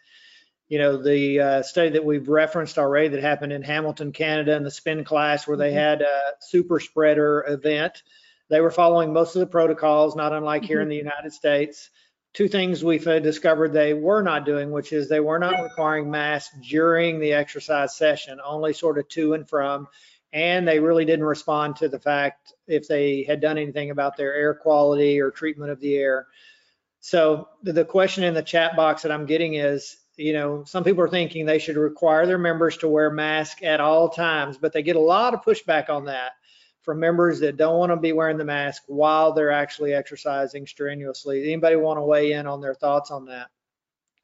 You know, the uh, study that we've referenced already that happened in Hamilton, Canada, in the spin class where they had a super spreader event. They were following most of the protocols, not unlike here in the United States. Two things we've discovered they were not doing, which is they were not requiring masks during the exercise session, only sort of to and from. And they really didn't respond to the fact if they had done anything about their air quality or treatment of the air. So the question in the chat box that I'm getting is, you know, some people are thinking they should require their members to wear masks at all times, but they get a lot of pushback on that from members that don't want to be wearing the mask while they're actually exercising strenuously. Anybody want to weigh in on their thoughts on that?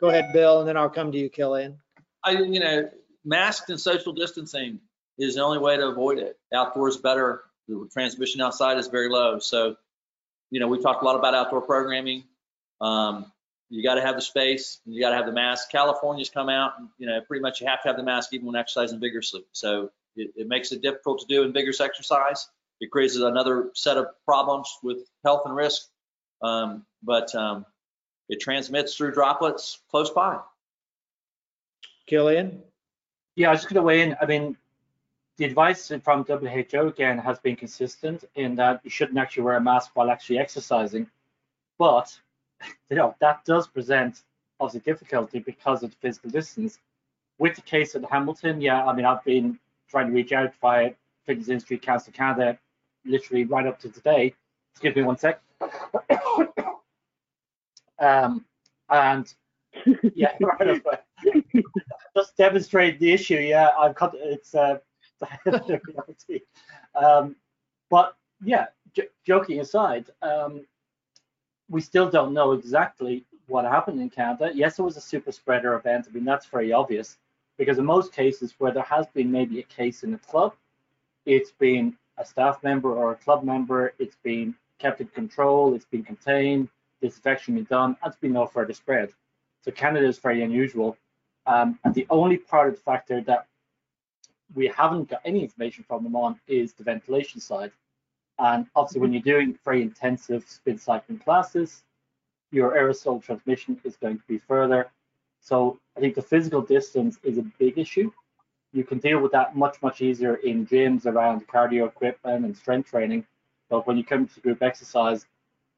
Go ahead, Bill, and then I'll come to you, Killian. I, you know, masks and social distancing is the only way to avoid it. Outdoors better. The transmission outside is very low. So, you know, we talked a lot about outdoor programming. Um, You got to have the space, and you got to have the mask. California's come out, and, you know, pretty much you have to have the mask even when exercising vigorously. So it, it makes it difficult to do in vigorous exercise. It creates another set of problems with health and risk, um, but um, it transmits through droplets close by. Killian? Yeah, I was just going to weigh in. I mean, the advice from W H O, again, has been consistent in that you shouldn't actually wear a mask while actually exercising, but you know, that does present obviously difficulty because of the physical distance. With the case of Hamilton, yeah, I mean, I've been trying to reach out via Fitness Industry Council of Canada literally right up to today. Excuse me one sec. um, and yeah, right just demonstrate the issue. Yeah, I've got it's uh, the reality. Um, but yeah, j joking aside, um, we still don't know exactly what happened in Canada. Yes, it was a super spreader event. I mean, that's very obvious, because in most cases where there has been maybe a case in a club, it's been a staff member or a club member, it's been kept in control, it's been contained, disinfection been done, and it's been no further spread. So Canada is very unusual. Um, and the only part of the factor that we haven't got any information from them on is the ventilation side. And obviously when you're doing very intensive spin cycling classes, your aerosol transmission is going to be further. So I think the physical distance is a big issue. You can deal with that much, much easier in gyms around cardio equipment and strength training. But when you come to group exercise,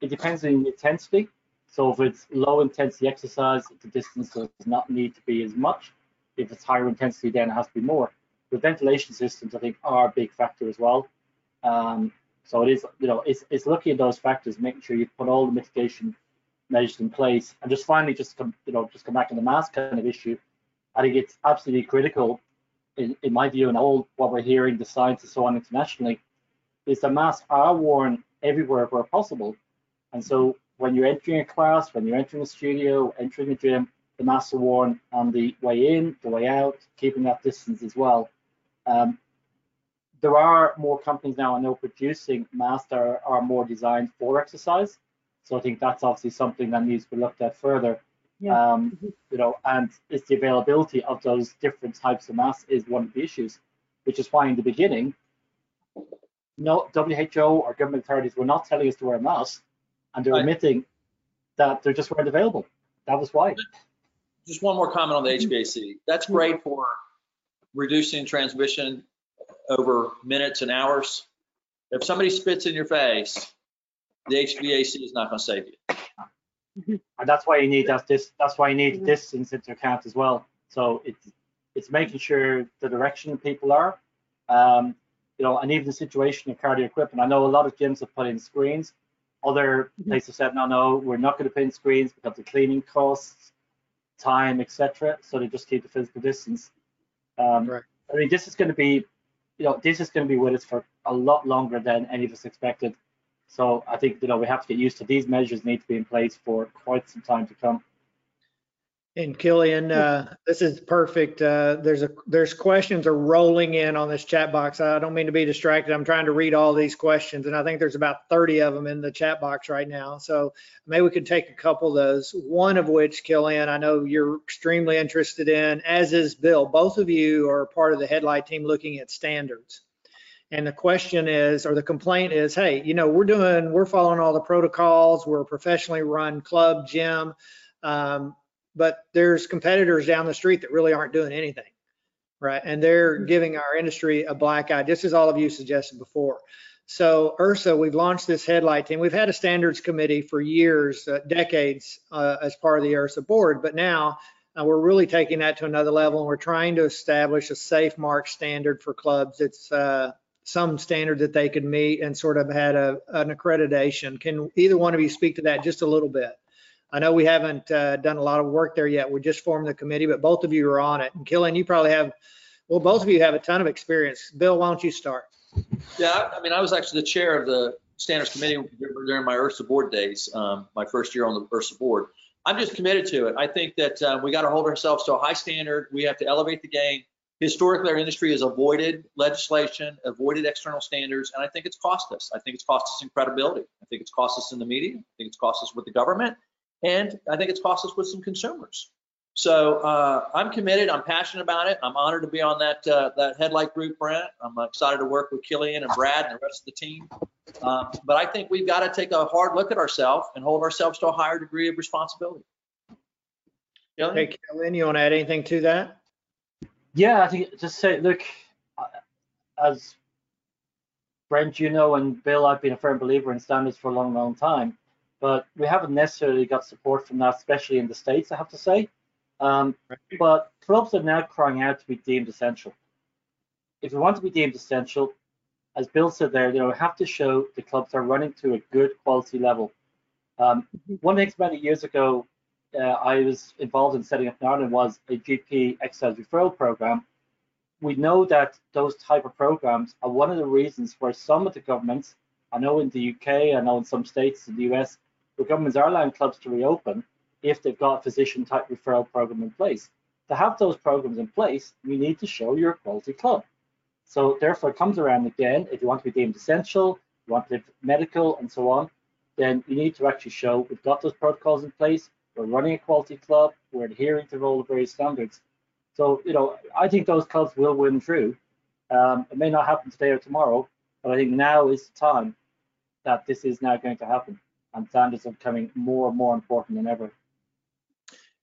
it depends on the intensity. So if it's low intensity exercise, the distance does not need to be as much. If it's higher intensity, then it has to be more. The ventilation systems, I think, are a big factor as well. Um, so it is, you know, it's, it's looking at those factors, making sure you put all the mitigation measures in place. And just finally, just come, you know, just come back on the mask kind of issue. I think it's absolutely critical, in, in my view, and all what we're hearing, the science and so on internationally, is the masks are worn everywhere where possible. And so when you're entering a class, when you're entering a studio, entering a gym, the masks are worn on the way in, the way out, keeping that distance as well. Um, there are more companies now I know producing masks that are, are more designed for exercise. So I think that's obviously something that needs to be looked at further. Yeah. Um, you know, and it's the availability of those different types of masks is one of the issues, which is why in the beginning, no W H O or government authorities were not telling us to wear masks, and they're right. admitting that they just weren't available. That was why. Just one more comment on the H V A C. That's great for reducing transmission over minutes and hours. If somebody spits in your face, the H V A C is not going to save you. And that's why you need that. This that's why you need the distance into account as well. So it's it's making sure the direction people are, um, you know, and even the situation of cardio equipment. I know a lot of gyms have put in screens. Other places said, no, no, we're not going to put in screens because of the cleaning costs, time, et cetera. So they just keep the physical distance. Um, right. I mean, this is going to be, you know, this is going to be with us for a lot longer than any of us expected. So I think, you know, we have to get used to these measures need to be in place for quite some time to come. And Killian, uh, this is perfect. Uh, there's a there's questions are rolling in on this chat box. I don't mean to be distracted. I'm trying to read all these questions, and I think there's about thirty of them in the chat box right now. So maybe we could take a couple of those, one of which, Killian, I know you're extremely interested in, as is Bill. Both of you are part of the Headlight team looking at standards. And the question is, or the complaint is, hey, you know, we're doing, we're following all the protocols. We're a professionally run club, gym. Um, But there's competitors down the street that really aren't doing anything, right? And they're giving our industry a black eye, just as all of you suggested before. So IHRSA, we've launched this Headlight team. We've had a standards committee for years, uh, decades, uh, as part of the IHRSA board, but now uh, we're really taking that to another level, and we're trying to establish a safe mark standard for clubs. It's uh, some standard that they could meet and sort of had a, an accreditation. Can either one of you speak to that just a little bit? I know we haven't uh, done a lot of work there yet. We just formed the committee, but both of you are on it. And Killian, you probably have, well, both of you have a ton of experience. Bill, why don't you start? Yeah, I mean, I was actually the chair of the standards committee during my IHRSA board days, um, my first year on the IHRSA board. I'm just committed to it. I think that uh, we got to hold ourselves to a high standard. We have to elevate the game. Historically, our industry has avoided legislation, avoided external standards, and I think it's cost us. I think it's cost us in credibility. I think it's cost us in the media. I think it's cost us with the government. And I think it's cost us with some consumers. So uh, I'm committed. I'm passionate about it. I'm honored to be on that uh, that Headlight group, Brent. I'm excited to work with Killian and Brad and the rest of the team. Um, but I think we've got to take a hard look at ourselves and hold ourselves to a higher degree of responsibility. Killian? Hey, Killian, you want to add anything to that? Yeah, I think just say, look, as Brent, you know, and Bill, I've been a firm believer in standards for a long, long time. But we haven't necessarily got support from that, especially in the States, I have to say. Um, but clubs are now crying out to be deemed essential. If we want to be deemed essential, as Bill said there, you know, have to show the clubs are running to a good quality level. Um, one of the things many years ago uh, I was involved in setting up in Ireland was a G P exercise referral program. We know that those type of programs are one of the reasons where some of the governments, I know in the U K, I know in some states in the U S, the governments are allowing clubs to reopen if they've got a physician type referral program in place. To have those programs in place, you need to show you're a quality club. So therefore it comes around again, if you want to be deemed essential, you want to be medical and so on, then you need to actually show we've got those protocols in place, we're running a quality club, we're adhering to all the various standards. So, you know, I think those clubs will win through. Um, it may not happen today or tomorrow, but I think now is the time that this is now going to happen, and standards are becoming more and more important than ever.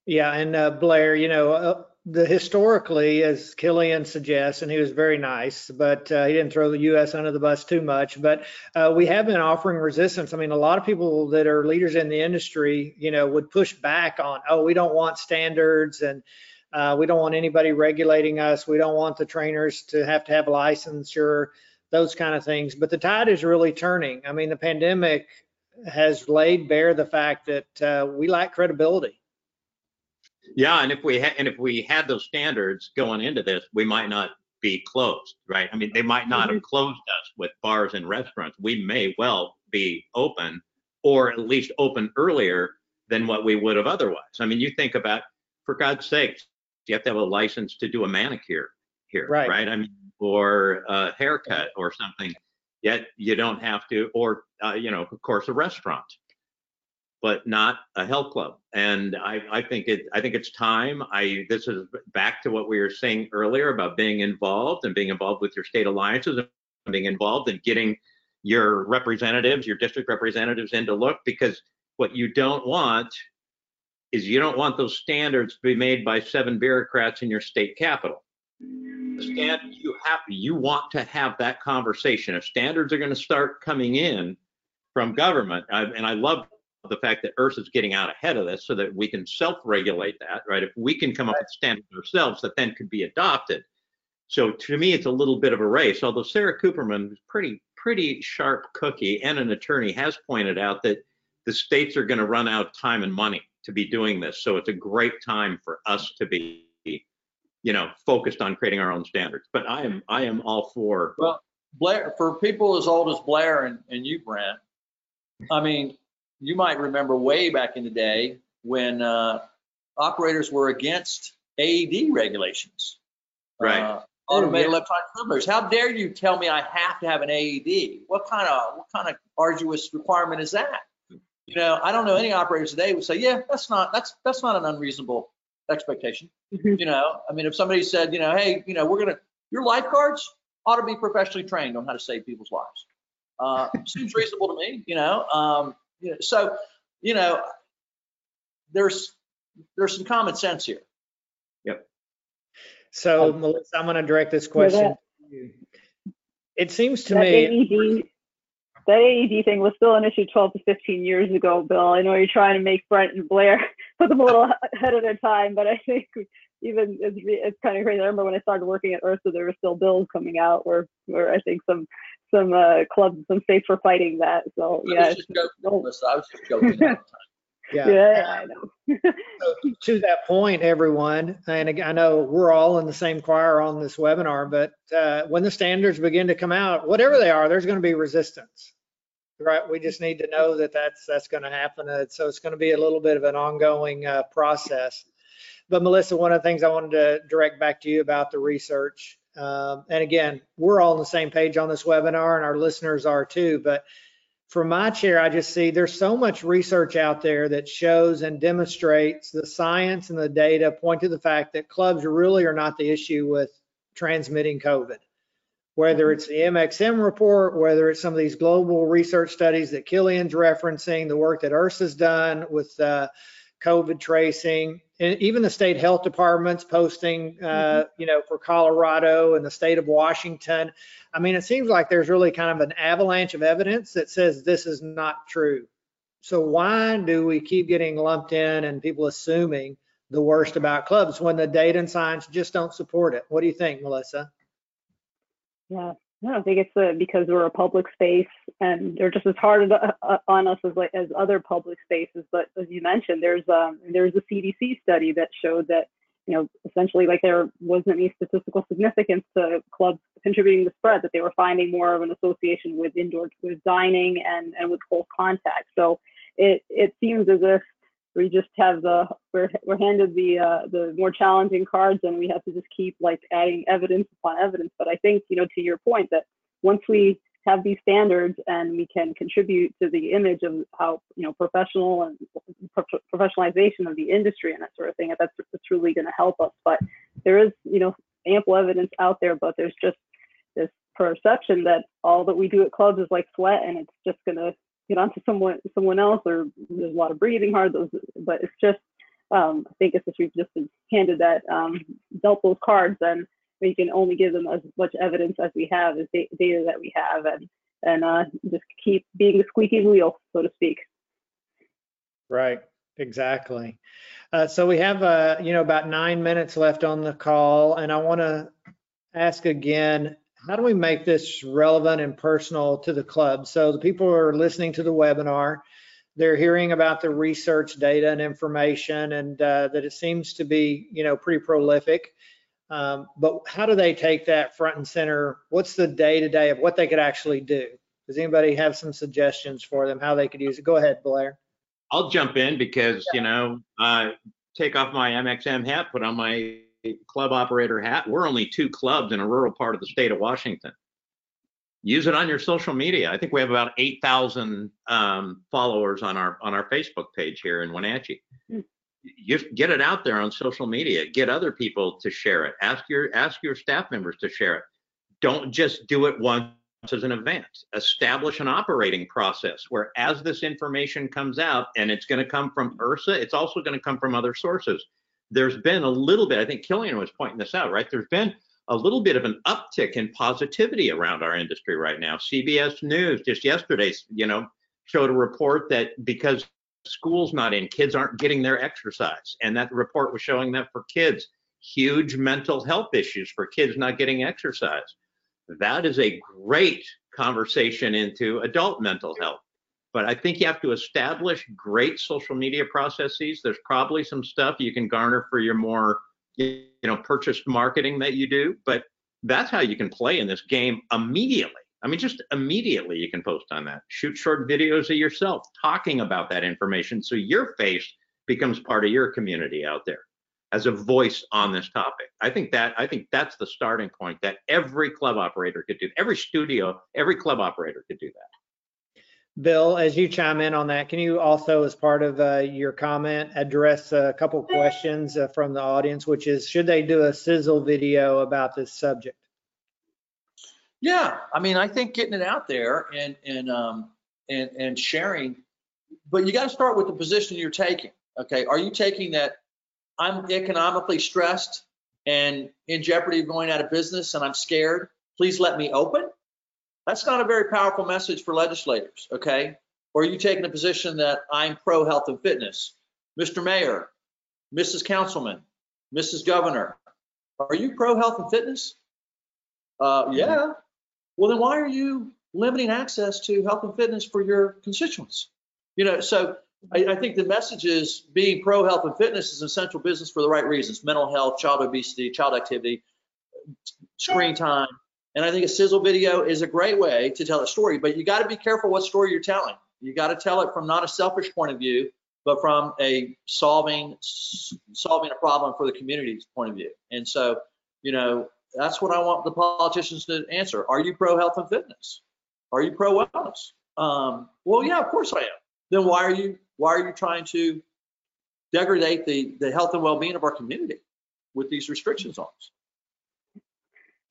Yeah, and uh, Blair, you know, uh, the historically, as Killian suggests, and he was very nice, but uh, he didn't throw the U S under the bus too much, but uh, we have been offering resistance. I mean, a lot of people that are leaders in the industry, you know, would push back on, oh, we don't want standards, and uh, we don't want anybody regulating us. We don't want the trainers to have to have licensure, those kind of things. But the tide is really turning. I mean, the pandemic has laid bare the fact that uh, we lack credibility. Yeah, and if we ha and if we had those standards going into this, we might not be closed, right? I mean, they might not have closed us with bars and restaurants. We may well be open, or at least open earlier than what we would have otherwise. I mean, you think about, for God's sake, you have to have a license to do a manicure here, right? right? I mean, or a haircut or something. Yet you don't have to, or uh, you know, of course, a restaurant, but not a health club. And I, I think it, I think it's time. I this is back to what we were saying earlier about being involved and being involved with your state alliances and being involved in getting your representatives, your district representatives in to look, because what you don't want is you don't want those standards to be made by seven bureaucrats in your state capital. Standard, you have, you want to have that conversation. If standards are going to start coming in from government, I, and I love the fact that IHRSA is getting out ahead of this so that we can self-regulate that, right? If we can come up with standards ourselves that then could be adopted. So to me, it's a little bit of a race, although Sarah Cooperman, who's pretty, pretty sharp cookie and an attorney, has pointed out that the states are going to run out of time and money to be doing this. So it's a great time for us to be, you know, focused on creating our own standards. But I am, I am all for. Well, Blair, for people as old as Blair and, and you, Brent, I mean, you might remember way back in the day when uh, operators were against A E D regulations, right? Uh, automated yeah. electronic thermometers. How dare you tell me I have to have an A E D? What kind of what kind of arduous requirement is that? You know, I don't know any operators today would say, yeah, that's not that's that's not an unreasonable expectation. You know, I mean, if somebody said, you know, hey, you know, we're gonna your lifeguards ought to be professionally trained on how to save people's lives. Uh, seems reasonable to me. You know. Um, So, you know, there's there's some common sense here. Yep. So, um, Melissa, I'm going to direct this question that, to you. It seems to that me A E D, that A E D thing was still an issue twelve to fifteen years ago, Bill. I know you're trying to make Brent and Blair put them a little ahead of their time, but I think even it's, it's kind of crazy. I remember when I started working at IHRSA, there were still bills coming out where where I think some. Some uh, clubs, some states were fighting that. So yeah, I was just joking. I was just joking all the time. Yeah, yeah, I know. So, to that point, everyone, and I know we're all in the same choir on this webinar, but uh, when the standards begin to come out, whatever they are, there's going to be resistance, right? We just need to know that that's that's going to happen. So it's going to be a little bit of an ongoing uh, process. But Melissa, one of the things I wanted to direct back to you about the research. Um, and again, we're all on the same page on this webinar and our listeners are too, but from my chair, I just see there's so much research out there that shows and demonstrates the science and the data point to the fact that clubs really are not the issue with transmitting COVID, whether it's the M X M report, whether it's some of these global research studies that Killian's referencing, the work that IHRSA's done with uh, COVID tracing, and even the state health departments posting, uh, you know, for Colorado and the state of Washington. I mean, it seems like there's really kind of an avalanche of evidence that says this is not true. So why do we keep getting lumped in and people assuming the worst about clubs when the data and science just don't support it? What do you think, Melissa? Yeah, No, I think it's uh, because we're a public space, and they're just as hard on us as like as other public spaces. But as you mentioned, there's um there's a C D C study that showed that, you know, essentially like there wasn't any statistical significance to clubs contributing to the spread, that they were finding more of an association with indoor with dining and and with close contact. So it it seems as if we just have the we're we're handed the uh, the more challenging cards, and we have to just keep like adding evidence upon evidence. But I think, you know, to your point, that once we have these standards and we can contribute to the image of how, you know, professional and pro professionalization of the industry and that sort of thing, that's truly going to help us. But there is, you know, ample evidence out there, but there's just this perception that all that we do at clubs is like sweat, and it's just going to get onto someone someone else, or there's a lot of breathing hard, those, but it's just, um, I think it's just, we've just been handed that, um, dealt those cards, and we can only give them as much evidence as we have, as data that we have, and, and uh, just keep being the squeaky wheel, so to speak. Right, exactly. Uh, so we have, uh, you know, about nine minutes left on the call, and I wanna ask again, how do we make this relevant and personal to the club? So the people who are listening to the webinar, they're hearing about the research data and information, and uh, that it seems to be, you know, pretty prolific. Um, but how do they take that front and center? What's the day-to-day of what they could actually do? Does anybody have some suggestions for them, how they could use it? Go ahead, Blair. I'll jump in because, yeah. you know, uh, take off my M X M hat, put on my club operator hat. We're only two clubs in a rural part of the state of Washington. Use it on your social media. I think we have about eight thousand um, followers on our, on our Facebook page here in Wenatchee. Mm-hmm. You get it out there on social media, get other people to share it, ask your ask your staff members to share it. Don't just do it once as an event. Establish an operating process where, as this information comes out, and it's going to come from IHRSA, it's also going to come from other sources. There's been a little bit, I think Killian was pointing this out, right? There's been a little bit of an uptick in positivity around our industry right now. C B S News just yesterday, you know, showed a report that because school's not in, kids aren't getting their exercise, and that report was showing that for kids, huge mental health issues for kids not getting exercise. That is a great conversation into adult mental health, but I think you have to establish great social media processes. There's probably some stuff you can garner for your more, you know, purchased marketing that you do, but that's how you can play in this game immediately. I mean, just immediately you can post on that. Shoot short videos of yourself talking about that information so your face becomes part of your community out there as a voice on this topic. I think that I think that's the starting point that every club operator could do. Every studio, every club operator could do that. Bill, as you chime in on that, can you also, as part of uh, your comment, address a couple questions uh, from the audience, which is, should they do a sizzle video about this subject? Yeah, I mean, I think getting it out there and and um, and and sharing, but you got to start with the position you're taking. Okay, are you taking that I'm economically stressed and in jeopardy of going out of business and I'm scared? Please let me open. That's not a very powerful message for legislators. Okay, or are you taking a position that I'm pro health and fitness, Mister Mayor, Missus Councilman, Missus Governor? Are you pro health and fitness? Uh, yeah. Well, then why are you limiting access to health and fitness for your constituents? You know, so I, I think the message is being pro health and fitness is an essential business for the right reasons: mental health, child obesity, child activity, screen time. And I think a sizzle video is a great way to tell a story, but you got to be careful what story you're telling. You got to tell it from not a selfish point of view, but from a solving solving a problem for the community's point of view. And so, you know, that's what I want the politicians to answer. Are you pro health and fitness? Are you pro wellness? Um, well, yeah, of course I am. Then why are you why are you trying to degrade the the health and well-being of our community with these restrictions on us?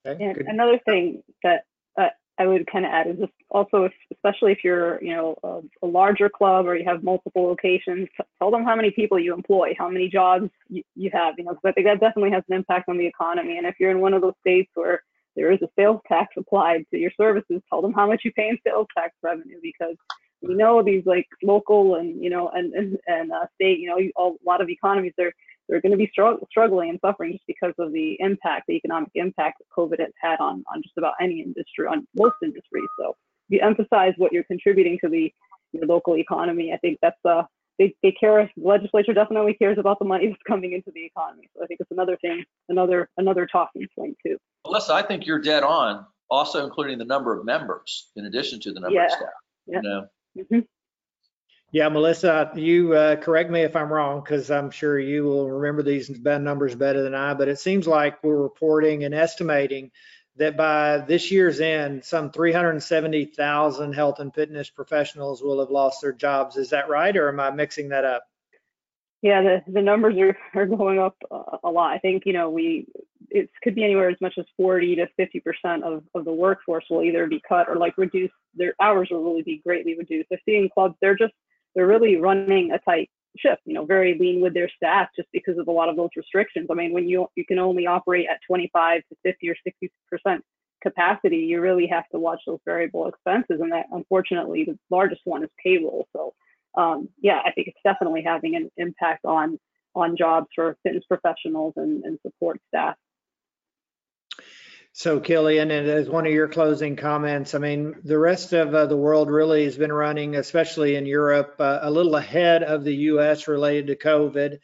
Okay, and good. Another thing that uh, I would kind of add is just also, if, especially if you're, you know, a, a larger club or you have multiple locations, tell them how many people you employ, how many jobs you, you have, you know, because I think that definitely has an impact on the economy. And if you're in one of those states where there is a sales tax applied to your services, tell them how much you pay in sales tax revenue, because we know these like local and, you know, and, and, and uh, state, you know, all, a lot of economies, they're they're going to be strugg- struggling and suffering just because of the impact, the economic impact that COVID has had on, on just about any industry, on most industries. So if you emphasize what you're contributing to the your local economy, I think that's uh, they, they care. The legislature definitely cares about the money that's coming into the economy. So I think it's another thing, another another talking point too. Melissa, I think you're dead on. Also including the number of members in addition to the number yeah. of staff. Yeah. You know? Mm-hmm. Yeah, Melissa, you uh, correct me if I'm wrong, because I'm sure you will remember these numbers better than I, but it seems like we're reporting and estimating that by this year's end, some three hundred seventy thousand health and fitness professionals will have lost their jobs. Is that right, or am I mixing that up? Yeah, the, the numbers are, are going up uh, a lot. I think, you know, we it could be anywhere as much as forty to fifty percent of, of the workforce will either be cut or like reduced. Their hours will really be greatly reduced. I've seen clubs, they're just, they're really running a tight ship, you know, very lean with their staff just because of a lot of those restrictions. I mean, when you you can only operate at twenty-five to fifty or sixty percent capacity, you really have to watch those variable expenses. And that, unfortunately, the largest one is payroll. So, um, yeah, I think it's definitely having an impact on on jobs for fitness professionals and, and support staff. So, Killian, and as one of your closing comments, I mean, the rest of uh, the world really has been running, especially in Europe, uh, a little ahead of the U S related to COVID.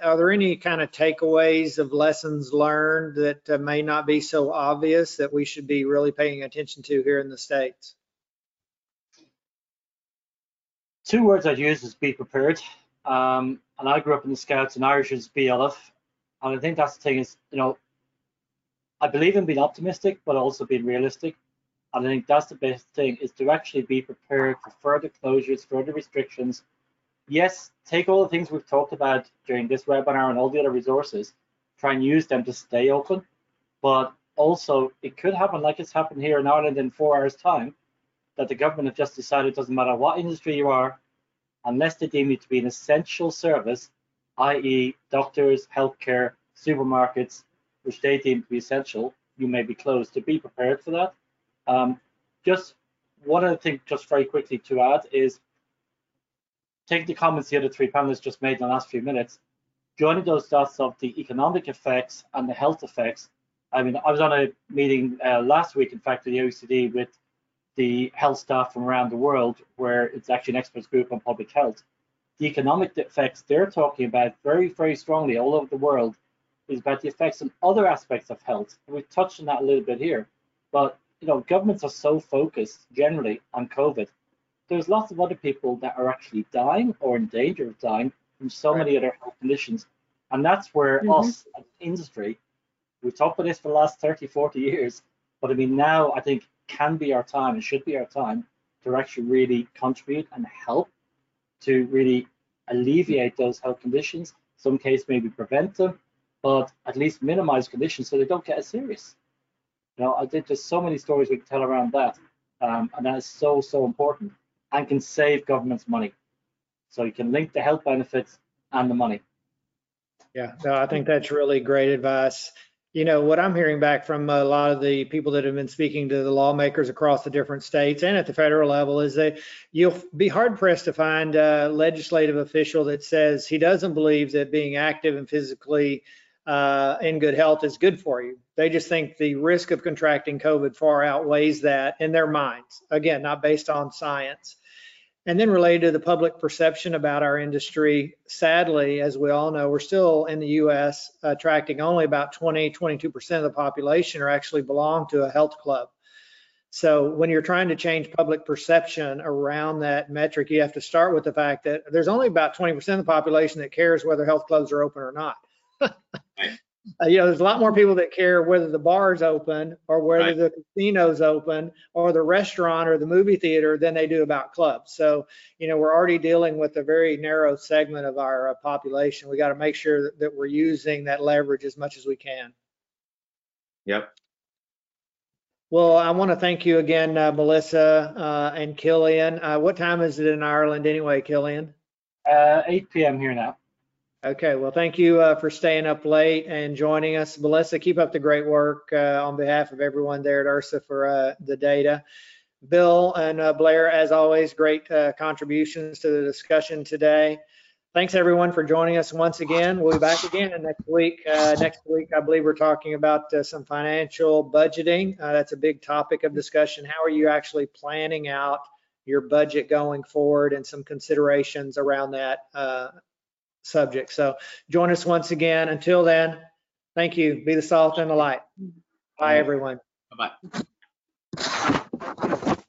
Are there any kind of takeaways of lessons learned that uh, may not be so obvious that we should be really paying attention to here in the States? Two words I'd use is be prepared. Um, and I grew up in the Scouts, and Irish is B L F. And I think that's the thing is, you know, I believe in being optimistic, but also being realistic. And I think that's the best thing, is to actually be prepared for further closures, further restrictions. Yes, take all the things we've talked about during this webinar and all the other resources, try and use them to stay open. But also, it could happen like it's happened here in Ireland in four hours' time, that the government have just decided it doesn't matter what industry you are, unless they deem you to be an essential service, that is doctors, healthcare, supermarkets, which they deem to be essential, you may be closed. To be prepared for that. Um, just one other thing, just very quickly to add, is take the comments the other three panelists just made in the last few minutes, joining those dots of the economic effects and the health effects. I mean, I was on a meeting uh, last week, in fact, with the O E C D with the health staff from around the world, where it's actually an experts group on public health. The economic effects they're talking about very, very strongly all over the world is about the effects on other aspects of health. We've touched on that a little bit here, but you know, governments are so focused generally on COVID. There's lots of other people that are actually dying or in danger of dying from so right. many other health conditions. And that's where mm-hmm. us as an industry, we've talked about this for the last thirty, forty years, but I mean, now I think can be our time and should be our time to actually really contribute and help to really alleviate those health conditions, some case maybe prevent them, but at least minimize conditions so they don't get as serious. You know, I think there's so many stories we can tell around that, um, and that is so, so important and can save governments money. So you can link the health benefits and the money. Yeah, no, I think that's really great advice. You know, what I'm hearing back from a lot of the people that have been speaking to the lawmakers across the different states and at the federal level is that you'll be hard-pressed to find a legislative official that says he doesn't believe that being active and physically Uh, in good health is good for you. They just think the risk of contracting COVID far outweighs that in their minds. Again, not based on science. And then related to the public perception about our industry, sadly, as we all know, we're still in the U S attracting only about twenty, twenty-two percent of the population or actually belong to a health club. So when you're trying to change public perception around that metric, you have to start with the fact that there's only about twenty percent of the population that cares whether health clubs are open or not. Uh, you know, there's a lot more people that care whether the bar's open or whether right. the casino's open or the restaurant or the movie theater than they do about clubs. So, you know, we're already dealing with a very narrow segment of our uh, population. We got to make sure that, that we're using that leverage as much as we can. Yep. Well, I want to thank you again, uh, Melissa uh, and Killian. Uh, what time is it in Ireland anyway, Killian? Uh, eight p m here now. Okay, well, thank you uh, for staying up late and joining us. Melissa, keep up the great work uh, on behalf of everyone there at IHRSA for uh, the data. Bill and uh, Blair, as always, great uh, contributions to the discussion today. Thanks everyone for joining us once again. We'll be back again next week. Uh, next week, I believe we're talking about uh, some financial budgeting. Uh, that's a big topic of discussion. How are you actually planning out your budget going forward and some considerations around that uh, subject. So join us once again. Until then, thank you. Be the salt and the light. Bye everyone. Bye-bye.